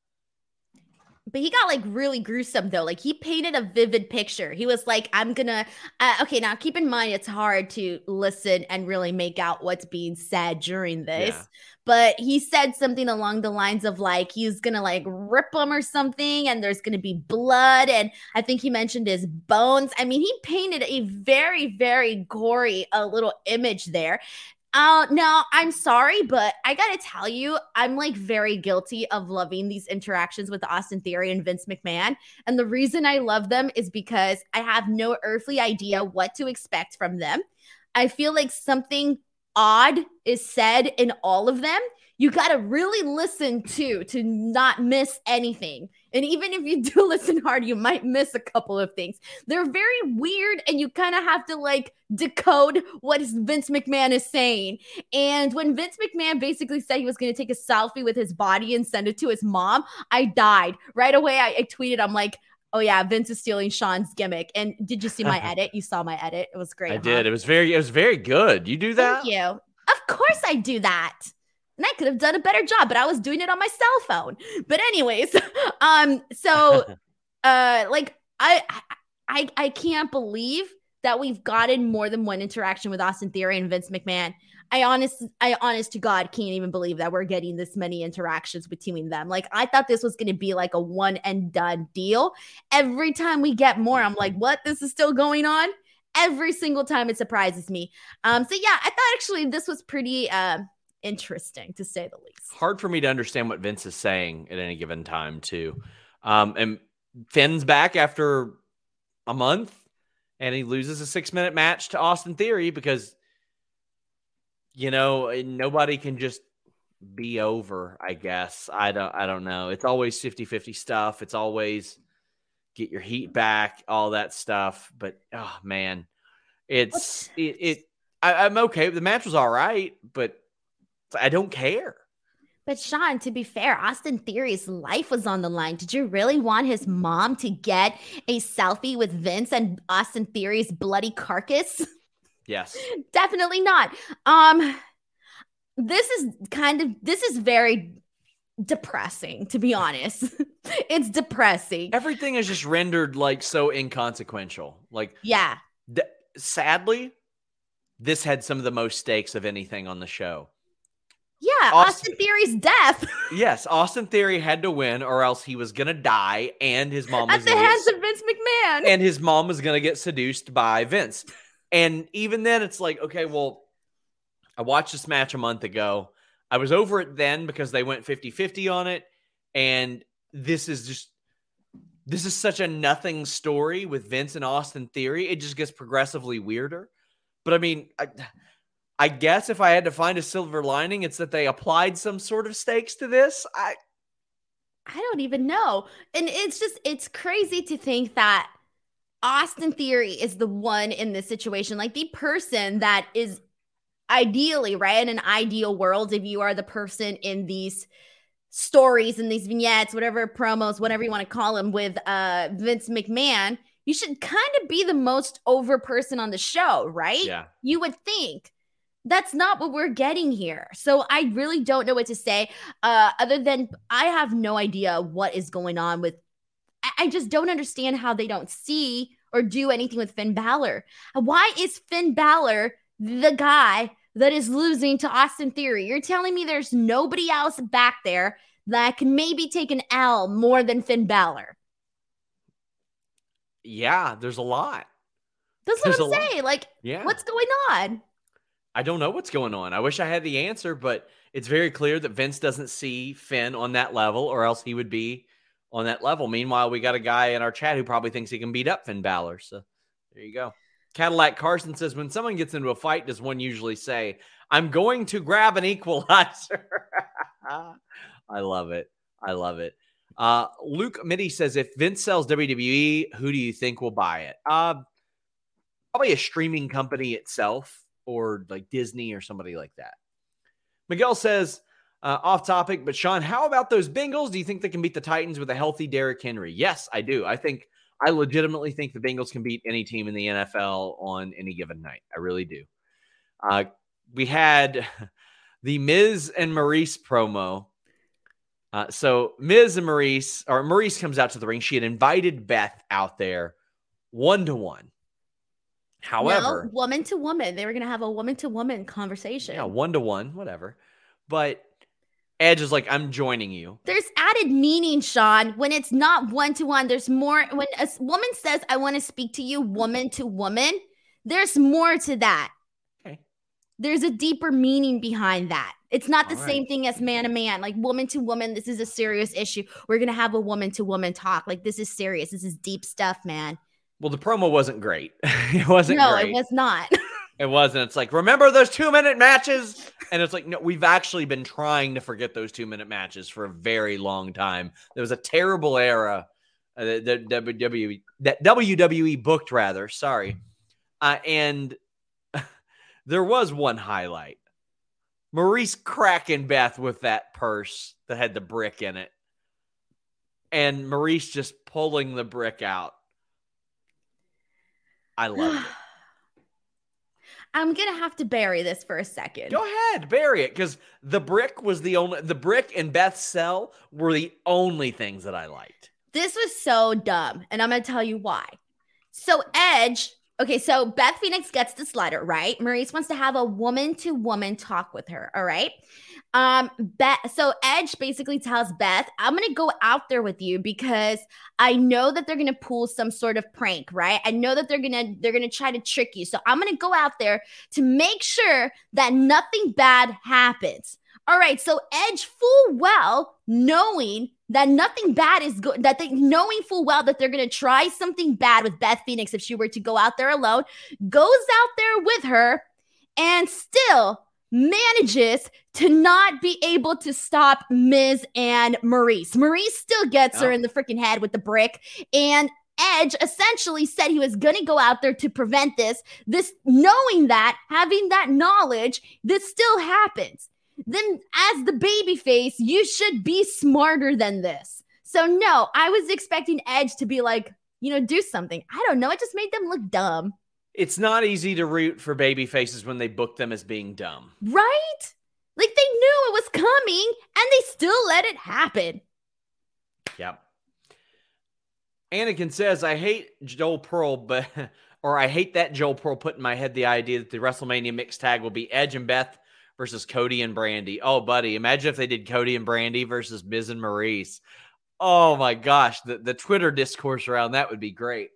But he got like really gruesome though. Like he painted a vivid picture. He was like, I'm going to, okay, now keep in mind, it's hard to listen and really make out what's being said during this. Yeah. But he said something along the lines of like, he's going to like rip him or something. And there's going to be blood. And I think he mentioned his bones. I mean, he painted a very, very gory, little image there. No, I'm sorry, but I got to tell you, I'm like very guilty of loving these interactions with Austin Theory and Vince McMahon. And the reason I love them is because I have no earthly idea what to expect from them. I feel like something odd is said in all of them. You got to really listen to not miss anything. And even if you do listen hard, you might miss a couple of things. They're very weird, and you kind of have to, like, decode what Vince McMahon is saying. And when Vince McMahon basically said he was going to take a selfie with his body and send it to his mom, I died. Right away, I tweeted, I'm like, oh, yeah, Vince is stealing Sean's gimmick. And did you see my edit? You saw my edit. It was great. I did. It was very good. You do that? Thank you. Of course I do that. And I could have done a better job, but I was doing it on my cell phone. But anyways, I can't believe that we've gotten more than one interaction with Austin Theory and Vince McMahon. I honest to God can't even believe that we're getting this many interactions between them. Like, I thought this was going to be like a one and done deal. Every time we get more, I'm like, what? This is still going on? Every single time it surprises me. So yeah, I thought actually this was pretty interesting, to say the least. Hard for me to understand what Vince is saying at any given time too. And Finn's back after a month, and he loses a 6-minute match to Austin Theory because, you know, nobody can just be over, I guess. I don't know. It's always 50-50 stuff. It's always get your heat back, all that stuff. But oh man, it's I'm okay. The match was all right, but I don't care. But Sean, to be fair, Austin Theory's life was on the line. Did you really want his mom to get a selfie with Vince and Austin Theory's bloody carcass? Yes. Definitely not. This is very depressing, to be honest. It's depressing. Everything is just rendered like so inconsequential. Like, yeah. Sadly, this had some of the most stakes of anything on the show. Yeah, Austin Theory's death. Yes, Austin Theory had to win or else he was going to die and his mom was at the hands of Vince McMahon. And his mom was going to get seduced by Vince. And even then it's like, okay, well, I watched this match a month ago. I was over it then because they went 50-50 on it. And this is such a nothing story with Vince and Austin Theory. It just gets progressively weirder. But I mean, I guess if I had to find a silver lining, it's that they applied some sort of stakes to this. I don't even know. And it's crazy to think that Austin Theory is the one in this situation, like the person that is ideally, right, in an ideal world, if you are the person in these stories and these vignettes, whatever promos, whatever you want to call them, with Vince McMahon, you should kind of be the most over person on the show, right? Yeah. You would think. That's not what we're getting here. So I really don't know what to say other than I have no idea what is going on with. I just don't understand how they don't see or do anything with Finn Balor. Why is Finn Balor the guy that is losing to Austin Theory? You're telling me there's nobody else back there that can maybe take an L more than Finn Balor? Yeah, there's a lot. That's what I'm saying. Like, yeah. What's going on? I don't know what's going on. I wish I had the answer, but it's very clear that Vince doesn't see Finn on that level or else he would be on that level. Meanwhile, we got a guy in our chat who probably thinks he can beat up Finn Balor. So there you go. Cadillac Carson says, when someone gets into a fight, does one usually say, I'm going to grab an equalizer? I love it. I love it. Luke Mitty says, if Vince sells WWE, who do you think will buy it? Probably a streaming company itself, or like Disney or somebody like that. Miguel says, off topic, but Sean, how about those Bengals? Do you think they can beat the Titans with a healthy Derrick Henry? Yes, I do. I legitimately think the Bengals can beat any team in the NFL on any given night. I really do. We had the Miz and Maryse promo. So Miz and Maryse, or Maryse comes out to the ring. She had invited Beth out there 1-to-1. However, no, woman to woman, they were going to have a woman to woman conversation. Yeah, 1-to-1, whatever. But Edge is like, I'm joining you. There's added meaning, Sean. When it's not 1-to-1, there's more. When a woman says, I want to speak to you, woman to woman, there's more to that. Okay. There's a deeper meaning behind that. It's not the same thing as man to man, like woman to woman. This is a serious issue. We're going to have a woman to woman talk. Like, this is serious. This is deep stuff, man. Well, the promo wasn't great. It wasn't great. No, it was not. It wasn't. It's like, remember those 2-minute matches? And it's like, no, we've actually been trying to forget those 2-minute matches for a very long time. There was a terrible era that WWE booked, rather. Sorry. And there was one highlight. Maryse cracking Beth with that purse that had the brick in it. And Maryse just pulling the brick out. I love it. I'm going to have to bury this for a second. Go ahead, bury it, because the brick and Beth's cell were the only things that I liked. This was so dumb, and I'm going to tell you why. So so Beth Phoenix gets this letter, right? Maryse wants to have a woman-to-woman talk with her, all right? So Edge basically tells Beth, I'm going to go out there with you because I know that they're going to pull some sort of prank, right? I know that they're going to try to trick you. So I'm going to go out there to make sure that nothing bad happens. All right. So Edge full well knowing that nothing bad is good, that they knowing full well that they're going to try something bad with Beth Phoenix. If she were to go out there alone, goes out there with her and still manages to not be able to stop Miz and Maryse. Maryse still gets her in the freaking head with the brick, and Edge essentially said he was going to go out there to prevent this, knowing that, having that knowledge, this still happens. Then as the babyface, you should be smarter than this. So no, I was expecting Edge to be like, do something. I don't know. It just made them look dumb. It's not easy to root for babyfaces when they book them as being dumb. Right? Like, they knew it was coming, and they still let it happen. Yep. Anakin says, I hate that Joel Pearl put in my head the idea that the WrestleMania mixed tag will be Edge and Beth versus Cody and Brandy. Oh, buddy, imagine if they did Cody and Brandy versus Miz and Maryse. Oh, my gosh. The Twitter discourse around that would be great.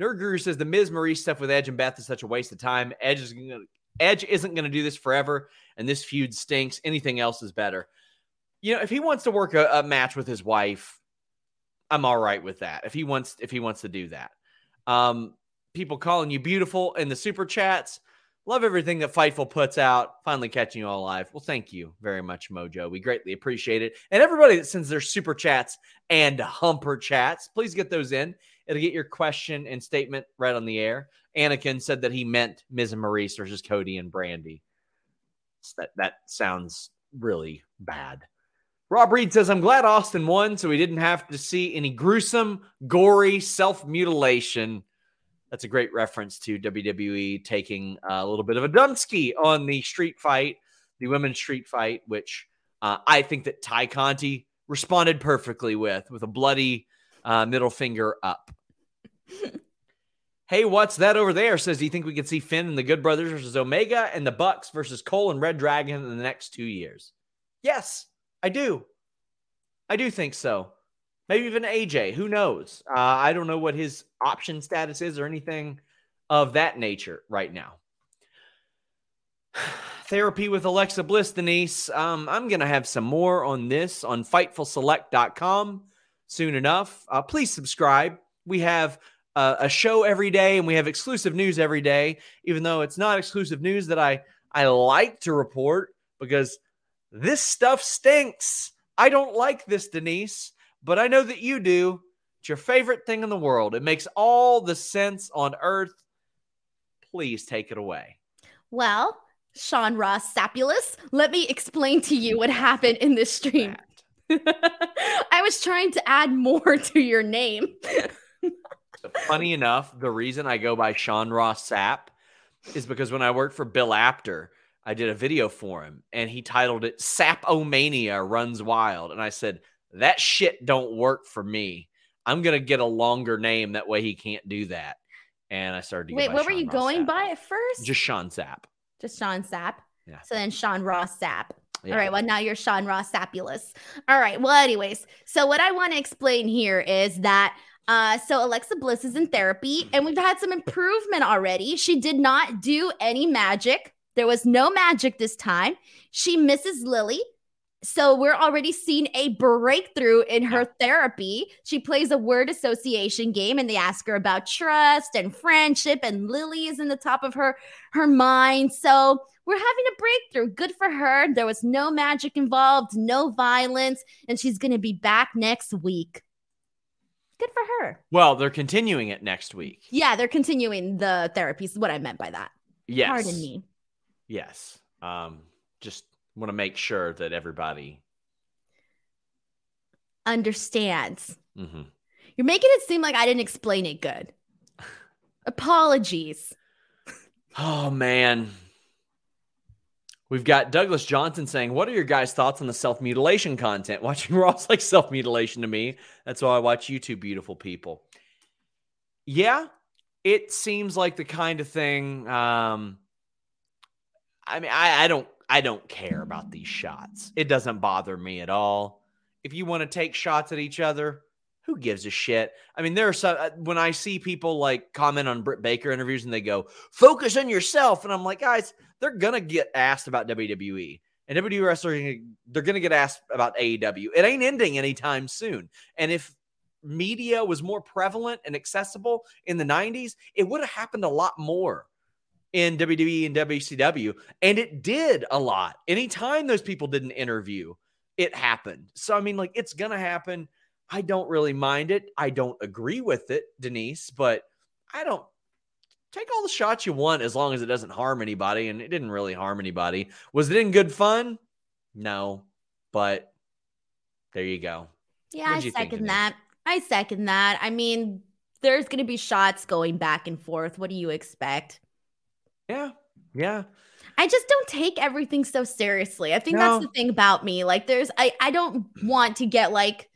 Nerd Guru says the Miz Maryse stuff with Edge and Beth is such a waste of time. Edge isn't going to do this forever, and this feud stinks. Anything else is better. If he wants to work a match with his wife, I'm all right with that. If he wants to do that. People calling you beautiful in the super chats. Love everything that Fightful puts out. Finally catching you all live. Well, thank you very much, Mojo. We greatly appreciate it. And everybody that sends their super chats and humper chats, please get those in. It'll get your question and statement right on the air. Anakin said that he meant Miz and Maryse versus Cody and Brandy. That sounds really bad. Rob Reed says, I'm glad Austin won so we didn't have to see any gruesome, gory self-mutilation. That's a great reference to WWE taking a little bit of a Dunsky on the street fight, the women's street fight, which I think that Ty Conti responded perfectly with a bloody middle finger up. Hey, what's that over there? Says, do you think we could see Finn and the Good Brothers versus Omega and the Bucks versus Cole and Red Dragon in the next 2 years? Yes, I do. I do think so. Maybe even AJ. Who knows? I don't know what his option status is or anything of that nature right now. Therapy with Alexa Bliss, Denise. I'm going to have some more on this on FightfulSelect.com soon enough. Please subscribe. We have a show every day, and we have exclusive news every day, even though it's not exclusive news that I like to report because this stuff stinks. I don't like this, Denise. But I know that you do. It's your favorite thing in the world. It makes all the sense on earth. Please take it away. Well, Sean Ross Sapulus, let me explain to you what happened in this stream. I was trying to add more to your name. So funny enough, the reason I go by Sean Ross Sapp is because when I worked for Bill Apter, I did a video for him, and he titled it Sappomania Runs Wild. And I said, that shit don't work for me. I'm going to get a longer name. That way he can't do that. And I started to get what Sean were you Ross going Sapp. By at first? Just Sean Sapp. Just Sean Sapp. Yeah. So then Sean Ross Sapp. Yeah. All right. Well, now you're Sean Ross Sapulus. All right. Well, anyways. So what I want to explain here is that so Alexa Bliss is in therapy, and we've had some improvement already. She did not do any magic. There was no magic this time. She misses Lily. So we're already seeing a breakthrough in her therapy. She plays a word association game, and they ask her about trust and friendship, and Lily is in the top of her mind. So we're having a breakthrough. Good for her. There was no magic involved, no violence, and she's going to be back next week. Good for her. Well, they're continuing it next week. Yeah, they're continuing the therapy is what I meant by that. Yes. Pardon me. Yes. Just want to make sure that everybody understands. Mm-hmm. You're making it seem like I didn't explain it good. Apologies. Oh, man. We've got Douglas Johnson saying, what are your guys' thoughts on the self-mutilation content? Watching Raw's like self-mutilation to me. That's why I watch YouTube, beautiful people. Yeah, it seems like the kind of thing. I mean, I don't care about these shots. It doesn't bother me at all. If you want to take shots at each other, who gives a shit? I mean, there are some, when I see people like comment on Britt Baker interviews and they go, focus on yourself. And I'm like, guys, they're going to get asked about WWE. And WWE wrestlers, they're going to get asked about AEW. It ain't ending anytime soon. And if media was more prevalent and accessible in the 90s, it would have happened a lot more in WWE and WCW, and it did a lot. Anytime those people did an interview, it happened. So, I mean, like, it's going to happen. I don't really mind it. I don't agree with it, Denise, but I don't take all the shots you want as long as it doesn't harm anybody. And it didn't really harm anybody. Was it in good fun? No, but there you go. Yeah, I second that. I second that. I mean, there's going to be shots going back and forth. What do you expect? Yeah. Yeah. I just don't take everything so seriously. I think that's the thing about me. Like there's, I don't want to get like,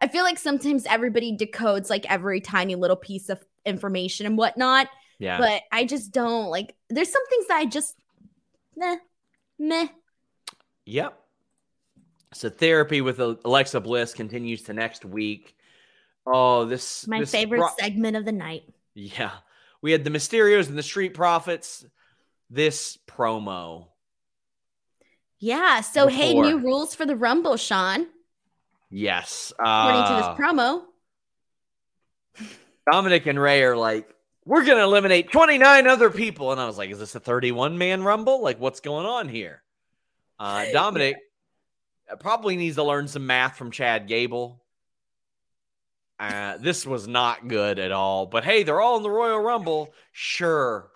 I feel like sometimes everybody decodes like every tiny little piece of information and whatnot. Yeah. But I just don't like, there's some things that I just, meh. Yep. So therapy with Alexa Bliss continues to next week. Oh, this favorite segment of the night. Yeah. We had the Mysterios and the Street Profits. This promo. Yeah. So, hey, new rules for the Rumble, Sean. Yes. According to this promo. Dominic and Ray are like, we're going to eliminate 29 other people. And I was like, is this a 31-man Rumble? Like, what's going on here? Dominic probably needs to learn some math from Chad Gable. This was not good at all. But, hey, they're all in the Royal Rumble. Sure.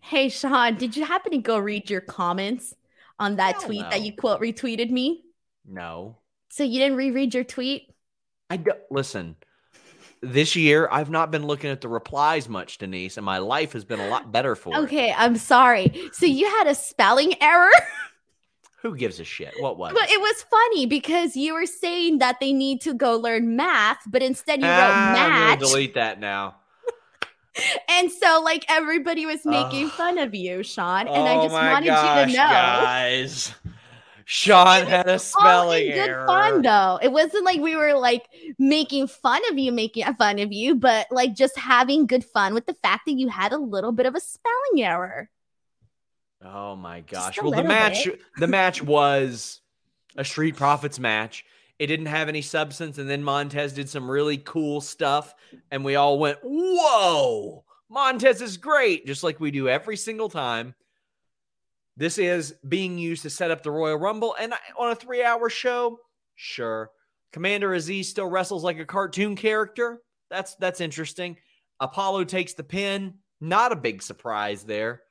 Hey, Sean, did you happen to go read your comments on that tweet that you quote retweeted me? No. So you didn't reread your tweet? I don't. Listen, this year, I've not been looking at the replies much, Denise, and my life has been a lot better for it. Okay, I'm sorry. So you had a spelling error? Who gives a shit? What was it? But it was funny because you were saying that they need to go learn math, but instead you wrote match. I'm going to delete that now. And so, like, everybody was making fun of you, Sean. And I just wanted you to know. Guys. Sean had a spelling error. It was all in good fun, though. It wasn't like we were, like, making fun of you, but, like, just having good fun with the fact that you had a little bit of a spelling error. Oh, my gosh. Well, the match was a Street Profits match. It didn't have any substance, and then Montez did some really cool stuff, and we all went, whoa, Montez is great, just like we do every single time. This is being used to set up the Royal Rumble, and on a 3-hour show, sure. Commander Aziz still wrestles like a cartoon character. That's interesting. Apollo takes the pin. Not a big surprise there.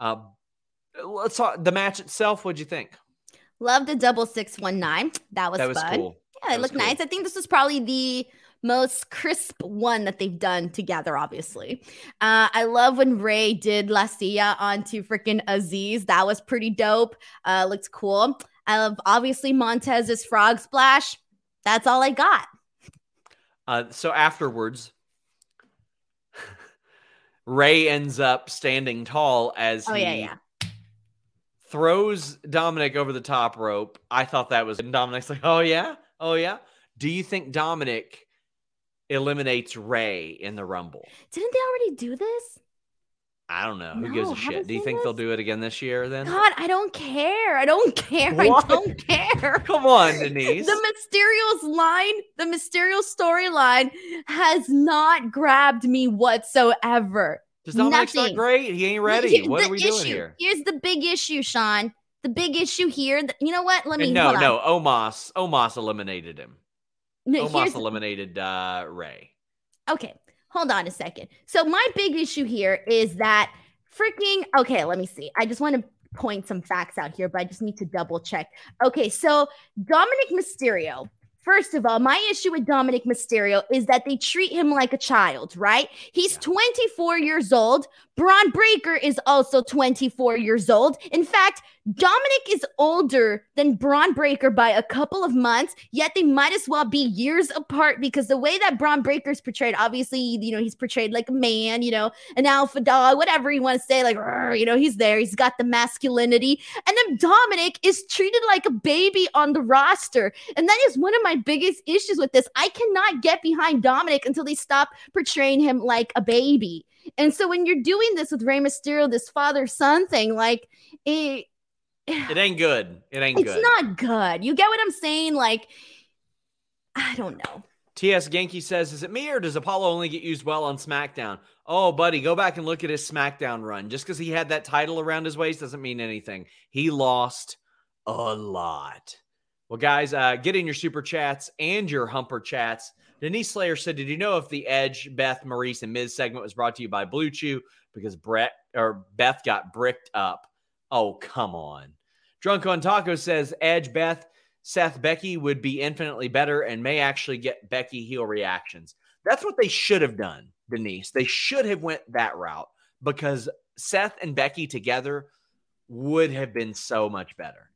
Let's talk the match itself. What'd you think? Love the double 619. That was fun. Cool. Yeah, it looked nice. I think this is probably the most crisp one that they've done together, obviously. I love when Ray did La Silla onto freaking Aziz. That was pretty dope. Looked cool. I love, obviously, Montez's frog splash. That's all I got. So afterwards, Ray ends up standing tall as throws Dominic over the top rope. I thought that was... And Dominic's like, oh, yeah? Do you think Dominic eliminates Ray in the Rumble? Didn't they already do this? I don't know. Who gives a shit? Do you think they'll do it again this year then? God, I don't care. What? I don't care. Come on, Denise. The Mysterio storyline has not grabbed me whatsoever. Does Dominic's not great? He ain't ready. What are we doing here? Here's the big issue, Sean. The big issue here. You know what? Hold on. Omos eliminated him. Omos eliminated Ray. Okay. Hold on a second. So my big issue here is that let me see. I just want to point some facts out here, but I just need to double check. Okay. So Dominic Mysterio. First of all, my issue with Dominic Mysterio is that they treat him like a child, right? He's 24 years old. Braun Breaker is also 24 years old. In fact, Dominic is older than Braun Breaker by a couple of months, yet they might as well be years apart because the way that Braun Breaker is portrayed, obviously, you know, he's portrayed like a man, you know, an alpha dog, whatever you want to say, like, you know, he's there. He's got the masculinity. And then Dominic is treated like a baby on the roster. And that is one of my biggest issues with this. I cannot get behind Dominic until they stop portraying him like a baby. And so when you're doing this with Rey Mysterio, this father-son thing, like, it ain't good. It's not good. You get what I'm saying? Like, I don't know. T.S. Genki says, is it me or does Apollo only get used well on SmackDown? Oh, buddy, go back and look at his SmackDown run. Just because he had that title around his waist doesn't mean anything. He lost a lot. Well, guys, get in your super chats and your humper chats. Denise Slayer said, did you know if the Edge, Beth, Maryse, and Miz segment was brought to you by BlueChew because Beth got bricked up? Oh, come on. Drunk on Taco says, Edge, Beth, Seth, Becky would be infinitely better and may actually get Becky heel reactions. That's what they should have done, Denise. They should have went that route because Seth and Becky together would have been so much better.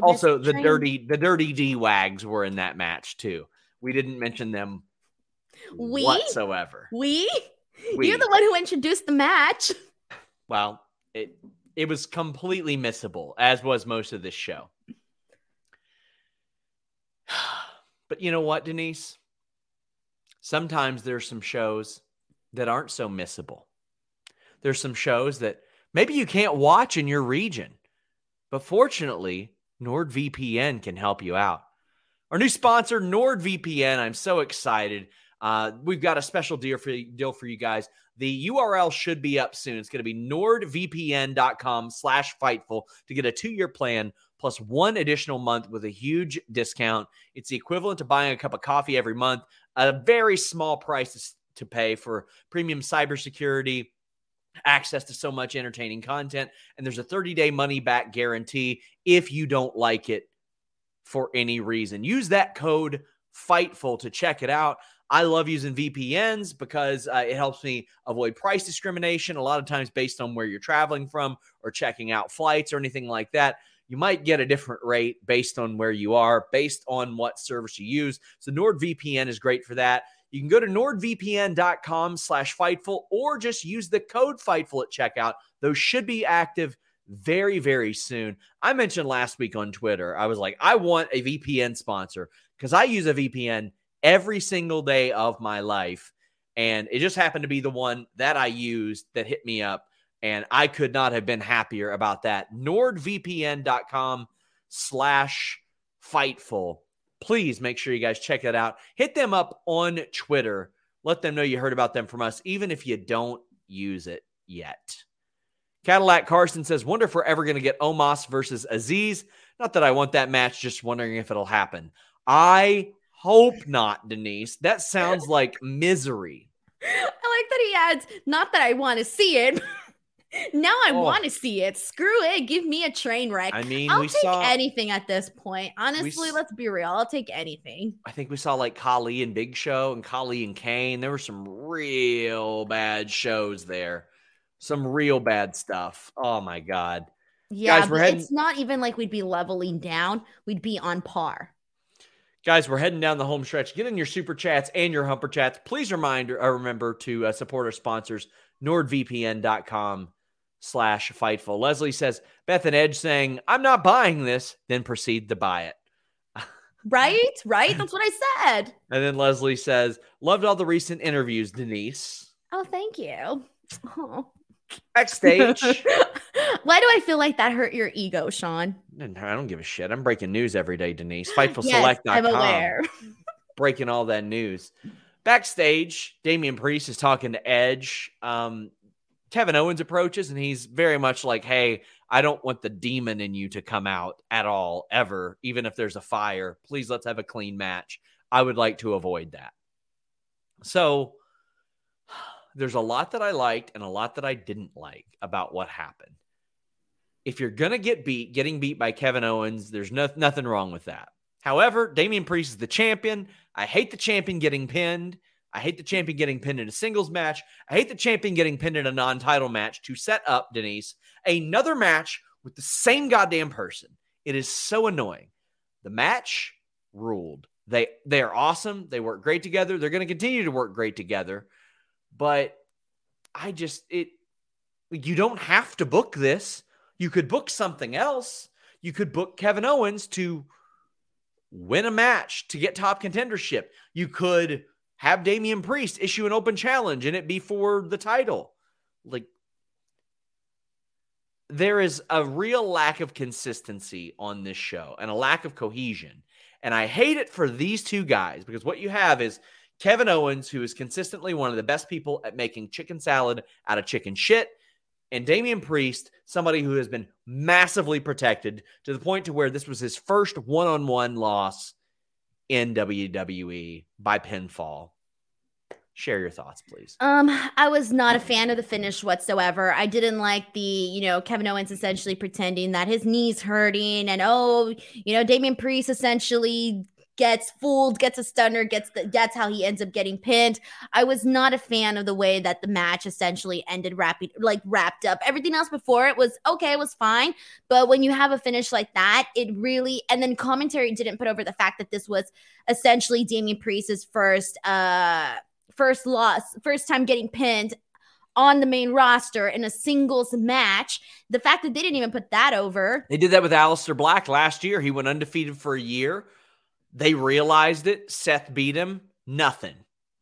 Also, the dirty D-Wags were in that match, too. We didn't mention them whatsoever. You're the one who introduced the match. Well, it was completely missable, as was most of this show. But you know what, Denise? Sometimes there's some shows that aren't so missable. There's some shows that maybe you can't watch in your region. But fortunately, NordVPN can help you out. Our new sponsor, NordVPN. I'm so excited. We've got a special deal for you guys. The URL should be up soon. It's going to be nordvpn.com/Fightful to get a 2-year plan plus one additional month with a huge discount. It's the equivalent to buying a cup of coffee every month at a very small price to pay for premium cybersecurity, access to so much entertaining content, and there's a 30-day money-back guarantee if you don't like it for any reason. Use that code FIGHTFUL to check it out. I love using VPNs because it helps me avoid price discrimination, a lot of times based on where you're traveling from or checking out flights or anything like that. You might get a different rate based on where you are, based on what service you use. So NordVPN is great for that. You can go to nordvpn.com/Fightful or just use the code Fightful at checkout. Those should be active very, very soon. I mentioned last week on Twitter, I was like, I want a VPN sponsor because I use a VPN every single day of my life. And it just happened to be the one that I used that hit me up. And I could not have been happier about that. NordVPN.com/Fightful. Please make sure you guys check that out. Hit them up on Twitter. Let them know you heard about them from us, even if you don't use it yet. Cadillac Carson says, wonder if we're ever going to get Omos versus Aziz. Not that I want that match, just wondering if it'll happen. I hope not, Denise. That sounds like misery. I like that he adds, not that I want to see it. Now I want to see it. Screw it. Give me a train wreck. I mean, I'll take anything at this point. Honestly, let's be real. I'll take anything. I think we saw like Khali and Big Show and Khali and Kane. There were some real bad shows there. Some real bad stuff. Oh, my God. Yeah, guys, it's not even like we'd be leveling down. We'd be on par. Guys, we're heading down the home stretch. Get in your super chats and your humper chats. Please remember to support our sponsors, NordVPN.com/Fightful. Leslie says, Beth and Edge saying, I'm not buying this, then proceed to buy it. Right? That's what I said. And then Leslie says, loved all the recent interviews, Denise. Oh, thank you. Oh. Backstage. Why do I feel like that hurt your ego, Sean? I don't give a shit. I'm breaking news every day, Denise. FightfulSelect.com. I'm aware. Breaking all that news. Backstage, Damian Priest is talking to Edge. Kevin Owens approaches, and he's very much like, hey, I don't want the demon in you to come out at all, ever, even if there's a fire. Please, let's have a clean match. I would like to avoid that. So there's a lot that I liked and a lot that I didn't like about what happened. If you're going to get beat, getting beat by Kevin Owens, there's nothing wrong with that. However, Damian Priest is the champion. I hate the champion getting pinned. I hate the champion getting pinned in a singles match. I hate the champion getting pinned in a non-title match to set up, Denise, another match with the same goddamn person. It is so annoying. The match ruled. They are awesome. They work great together. They're going to continue to work great together. But you don't have to book this. You could book something else. You could book Kevin Owens to win a match to get top contendership. You could have Damian Priest issue an open challenge and it be for the title. Like, there is a real lack of consistency on this show and a lack of cohesion. And I hate it for these two guys because what you have is Kevin Owens, who is consistently one of the best people at making chicken salad out of chicken shit, And Damian Priest, somebody who has been massively protected to the point to where this was his first one-on-one loss in WWE by pinfall. Share your thoughts, please. I was not a fan of the finish whatsoever. I didn't like the, Kevin Owens essentially pretending that his knee's hurting and, Damian Priest essentially gets fooled, gets a stunner, that's how he ends up getting pinned. I was not a fan of the way that the match essentially ended, wrapped up. Everything else before it was okay, it was fine. But when you have a finish like that, it really, and then commentary didn't put over the fact that this was essentially Damian Priest's first loss, first time getting pinned on the main roster in a singles match. The fact that they didn't even put that over. They did that with Aleister Black last year. He went undefeated for a year. They realized it. Seth beat him. Nothing.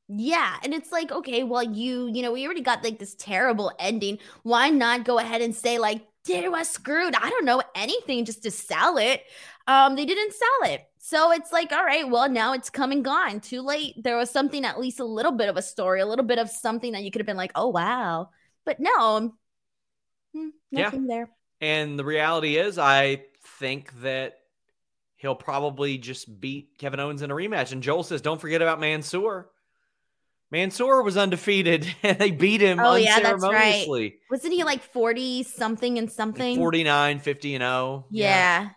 Yeah. And it's like, okay, well, we already got like this terrible ending. Why not go ahead and say like, dude, I was screwed. I don't know anything just to sell it. They didn't sell it. So it's like, all right, well, now it's come and gone. Too late. There was something, at least a little bit of a story, a little bit of something that you could have been like, oh, wow. But no, nothing there. And the reality is, I think that he'll probably just beat Kevin Owens in a rematch. And Joel says, don't forget about Mansoor. Mansoor was undefeated, and they beat him unceremoniously. That's right. Wasn't he like 40-something and something? 49, 50 and 0. Yeah.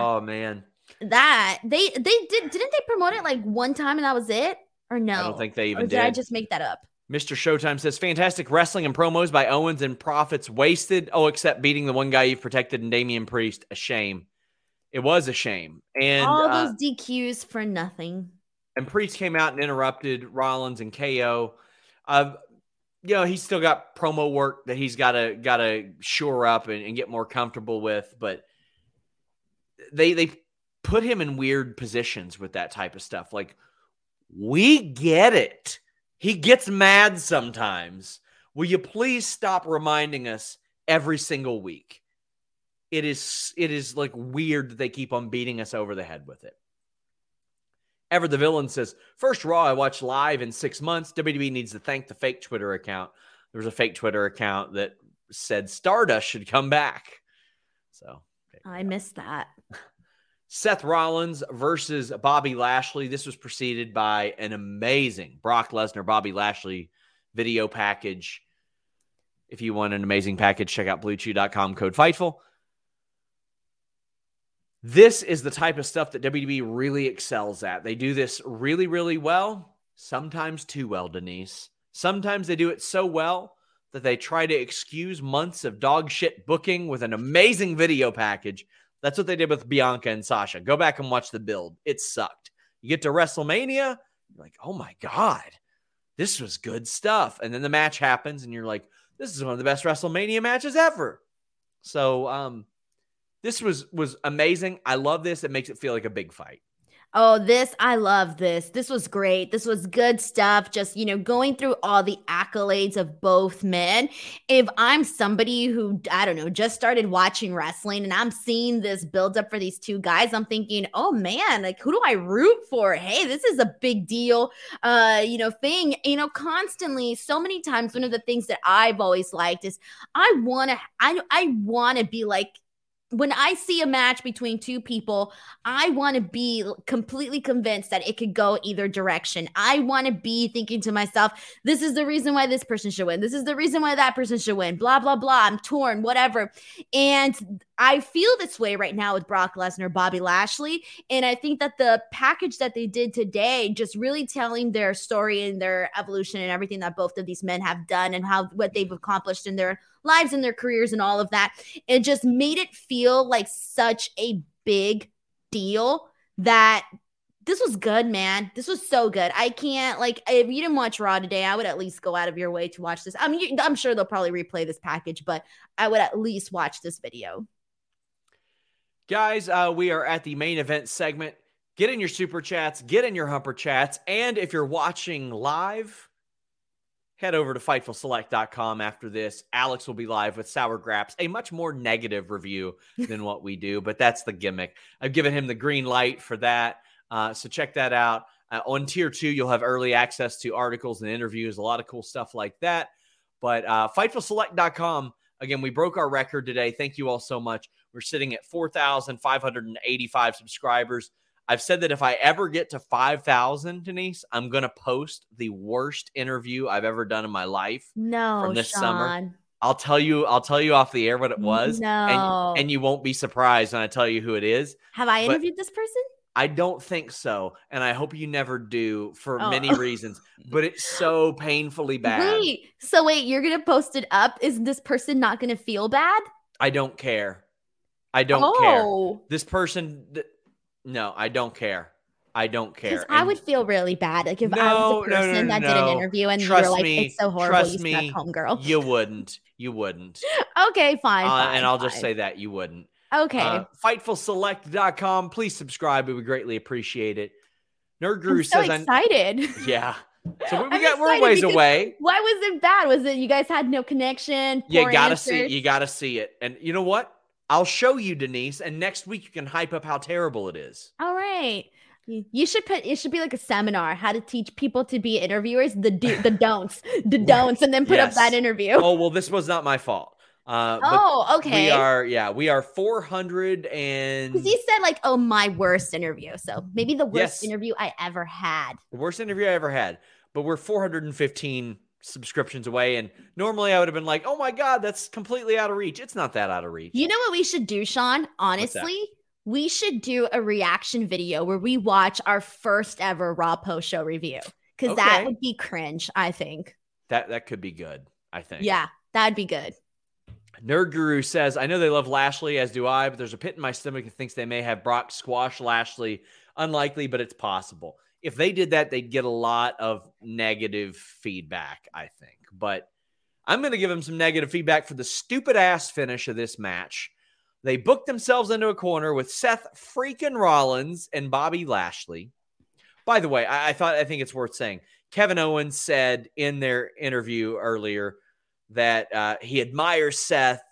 Oh, man. That they didn't promote it like one time and that was it, or no? I don't think they even did. Did I just make that up? Mr. Showtime says fantastic wrestling and promos by Owens and profits wasted. Oh, except beating the one guy you've protected and Damian Priest. A shame. It was a shame. And all those DQs for nothing. And Priest came out and interrupted Rollins and KO. He's still got promo work that he's gotta shore up and get more comfortable with, but they put him in weird positions with that type of stuff. Like, we get it. He gets mad sometimes. Will you please stop reminding us every single week? It is like weird that they keep on beating us over the head with it. Ever the Villain says, first Raw I watched live in 6 months. WWE needs to thank the fake Twitter account. There was a fake Twitter account that said Stardust should come back. So I missed that. Seth Rollins versus Bobby Lashley. This was preceded by an amazing Brock Lesnar, Bobby Lashley video package. If you want an amazing package, check out BlueChew.com, code Fightful. This is the type of stuff that WWE really excels at. They do this really, really well. Sometimes too well, Denise. Sometimes they do it so well that they try to excuse months of dog shit booking with an amazing video package. That's what they did with Bianca and Sasha. Go back and watch the build. It sucked. You get to WrestleMania, you're like, oh my God, this was good stuff. And then the match happens and you're like, this is one of the best WrestleMania matches ever. So this was amazing. I love this. It makes it feel like a big fight. Oh, I love this. This was great. This was good stuff. Just, going through all the accolades of both men. If I'm somebody who, I don't know, just started watching wrestling and I'm seeing this buildup for these two guys, I'm thinking, oh man, like who do I root for? Hey, this is a big deal, thing, constantly. So many times, one of the things that I've always liked is I want to be like, when I see a match between two people, I want to be completely convinced that it could go either direction. I want to be thinking to myself, this is the reason why this person should win. This is the reason why that person should win. Blah, blah, blah. I'm torn, whatever. And I feel this way right now with Brock Lesnar, Bobby Lashley. And I think that the package that they did today, just really telling their story and their evolution and everything that both of these men have done and what they've accomplished in their lives and their careers and all of that. It just made it feel like such a big deal that this was good, man. This was so good. I can't, if you didn't watch Raw today, I would at least go out of your way to watch this. I mean, I'm sure they'll probably replay this package, but I would at least watch this video. Guys, we are at the main event segment. Get in your super chats, get in your humper chats, and if you're watching live, head over to FightfulSelect.com after this. Alex will be live with Sour Graps, a much more negative review than what we do, but that's the gimmick. I've given him the green light for that, so check that out. On Tier 2, you'll have early access to articles and interviews, a lot of cool stuff like that, but FightfulSelect.com Again, we broke our record today. Thank you all so much. We're sitting at 4,585 subscribers. I've said that if I ever get to 5,000, Denise, I'm going to post the worst interview I've ever done in my life. No, from this summer. I'll tell you off the air what it was. No. And you won't be surprised when I tell you who it is. Have I interviewed this person? I don't think so. And I hope you never do for many reasons, but it's so painfully bad. Wait, you're going to post it up? Is this person not going to feel bad? I don't care. I don't care. This person, no, I don't care. I don't care. Because I would feel really bad. Like if I was the person that did an interview and you were like, it's so horrible, you stuck home, girl. You wouldn't. Okay, fine. And I'll just say that you wouldn't. Okay. FightfulSelect.com. Please subscribe. We would greatly appreciate it. Nerd Guru says I'm excited. Yeah. So we're a ways away. Why was it bad? Was it you guys had no connection? You gotta see it. And you know what? I'll show you, Denise, and next week you can hype up how terrible it is. All right. You should put it should be like a seminar, how to teach people to be interviewers, the don'ts, and then put up that interview. Oh, well, this was not my fault. Okay. We are 400 and... Because you said like, my worst interview. So maybe the worst interview I ever had. The worst interview I ever had. But we're 415 subscriptions away. And normally I would have been like, oh my God, that's completely out of reach. It's not that out of reach. You know what we should do, Sean? Honestly, we should do a reaction video where we watch our first ever Raw post-show review. Because that would be cringe, I think. That could be good, I think. Yeah, that'd be good. Nerd Guru says, I know they love Lashley, as do I, but there's a pit in my stomach that thinks they may have Brock squash Lashley. Unlikely, but it's possible. If they did that, they'd get a lot of negative feedback, I think. But I'm going to give them some negative feedback for the stupid-ass finish of this match. They booked themselves into a corner with Seth freaking Rollins and Bobby Lashley. By the way, I think it's worth saying, Kevin Owens said in their interview earlier that he admires Seth,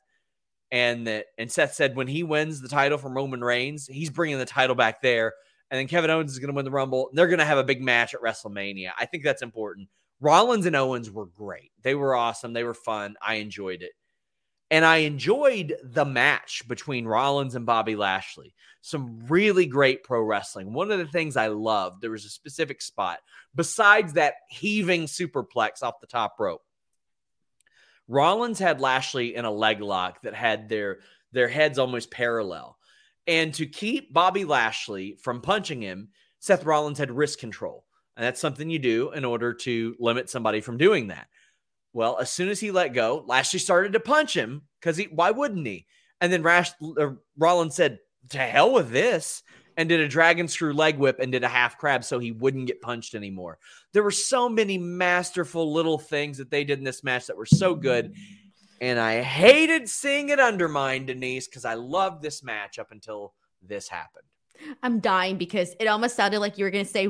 and Seth said when he wins the title from Roman Reigns, he's bringing the title back there, and then Kevin Owens is going to win the Rumble. They're going to have a big match at WrestleMania. I think that's important. Rollins and Owens were great. They were awesome. They were fun. I enjoyed it. And I enjoyed the match between Rollins and Bobby Lashley. Some really great pro wrestling. One of the things I loved, there was a specific spot, besides that heaving superplex off the top rope, Rollins had Lashley in a leg lock that had their heads almost parallel. And to keep Bobby Lashley from punching him, Seth Rollins had wrist control. And that's something you do in order to limit somebody from doing that. Well, as soon as he let go, Lashley started to punch him because why wouldn't he? And then Rollins said, to hell with this, and did a dragon screw leg whip and did a half crab so he wouldn't get punched anymore. There were so many masterful little things that they did in this match that were so good. And I hated seeing it undermined, Denise, because I loved this match up until this happened. I'm dying because it almost sounded like you were going to say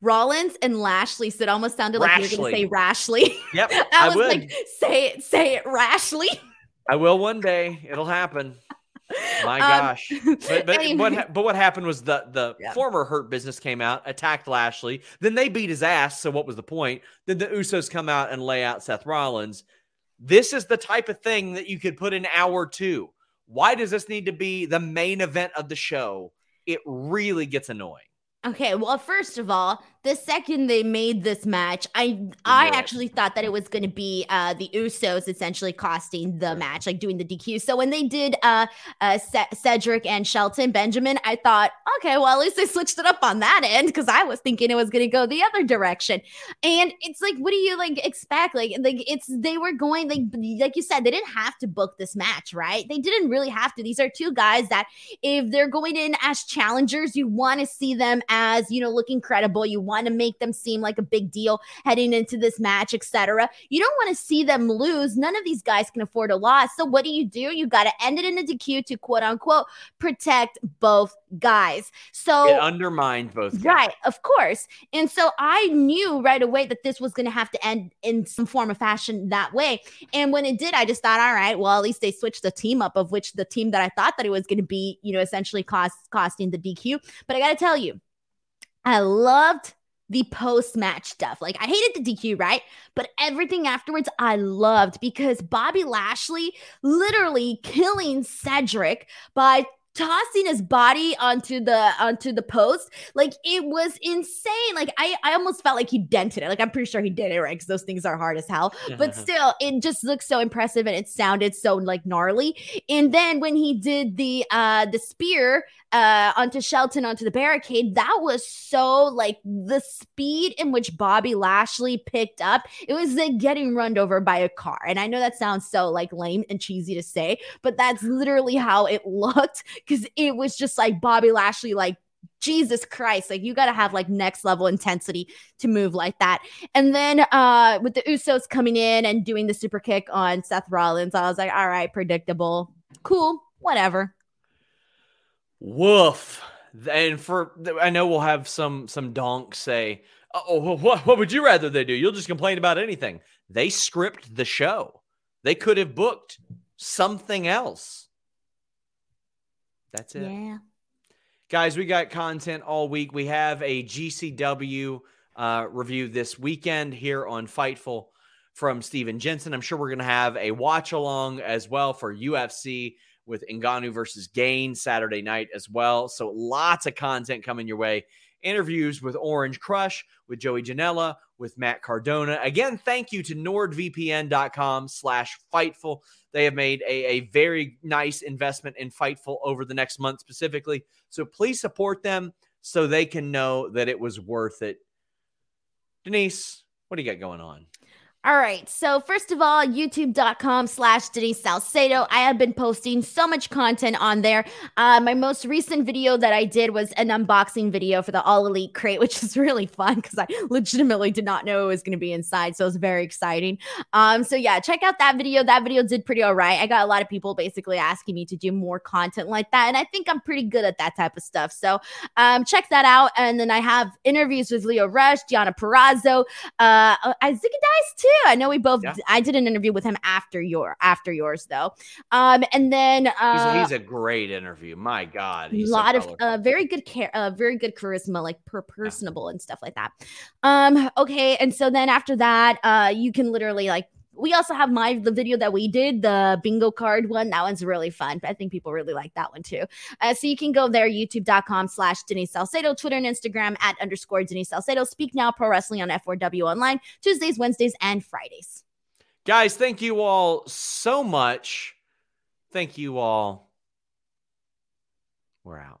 Rollins and Lashley, so it almost sounded like you were going to say Rashley. Yep, I was like, say it, Rashley. I will one day. It'll happen. My gosh. But anyway. What happened was the former Hurt Business came out, attacked Lashley. Then they beat his ass, so what was the point? Then the Usos come out and lay out Seth Rollins. This is the type of thing that you could put in hour two. Why does this need to be the main event of the show? It really gets annoying. Okay, well, first of all, the second they made this match, I actually thought that it was going to be the Usos essentially costing the match, like doing the DQ. So when they did Cedric and Shelton Benjamin, I thought, okay, well, at least they switched it up on that end because I was thinking it was going to go the other direction. And it's like, what do you expect? They were going, like you said, they didn't have to book this match, right? They didn't really have to. These are two guys that if they're going in as challengers, you want to see them as, looking credible. You want to make them seem like a big deal heading into this match, etc. You don't want to see them lose. None of these guys can afford a loss. So what do? You got to end it in a DQ to quote unquote protect both guys. So it undermined both guys. Right, of course. And so I knew right away that this was going to have to end in some form of fashion that way. And when it did, I just thought, all right, well, at least they switched the team up, of which the team that I thought that it was going to be, essentially costing the DQ. But I got to tell you, I loved the post-match stuff. Like, I hated the DQ, right? But everything afterwards I loved, because Bobby Lashley literally killing Cedric by tossing his body onto the post. Like, it was insane. Like, I almost felt like he dented it. Like, I'm pretty sure he did it, right? Because those things are hard as hell. But still, it just looked so impressive, and it sounded so, like, gnarly. And then when he did the spear onto Shelton, onto the barricade, that was so, like, the speed in which Bobby Lashley picked up. It was like getting run over by a car. And I know that sounds so, like, lame and cheesy to say, but that's literally how it looked. Because it was just like Bobby Lashley, like, Jesus Christ, like, you got to have, like, next level intensity to move like that. And then with the Usos coming in and doing the super kick on Seth Rollins, I was like, all right, predictable, cool, whatever. Woof. And I know we'll have some donks say, oh, what would you rather they do? You'll just complain about anything. They script the show. They could have booked something else. That's it. Yeah. Guys, we got content all week. We have a GCW review this weekend here on Fightful from Steven Jensen. I'm sure we're going to have a watch along as well for UFC with Ngannou versus Gain Saturday night as well. So lots of content coming your way. Interviews with Orange Crush, with Joey Janela, with Matt Cardona. Again, thank you to NordVPN.com/Fightful. They have made a very nice investment in Fightful over the next month specifically. So please support them so they can know that it was worth it. Denise, what do you got going on? All right. So first of all, youtube.com/Denise Salcedo. I have been posting so much content on there. My most recent video that I did was an unboxing video for the All Elite crate, which is really fun because I legitimately did not know it was going to be inside. So it was very exciting. So yeah, check out that video. That video did pretty all right. I got a lot of people basically asking me to do more content like that. And I think I'm pretty good at that type of stuff. So check that out. And then I have interviews with Leo Rush, Deonna Purrazzo, Isaac Dice too. I know we both. Yeah. I did an interview with him after yours though, and then he's a great interview. My God, he's a lot of very good charisma, like personable and stuff like that. Okay, and so then after that, you can literally like. We also have the video that we did, the bingo card one. That one's really fun. I think people really like that one too. So you can go there, youtube.com/Denise Salcedo, Twitter and Instagram @_Denise Salcedo. Speak Now Pro Wrestling on F4W Online, Tuesdays, Wednesdays, and Fridays. Guys, thank you all so much. Thank you all. We're out.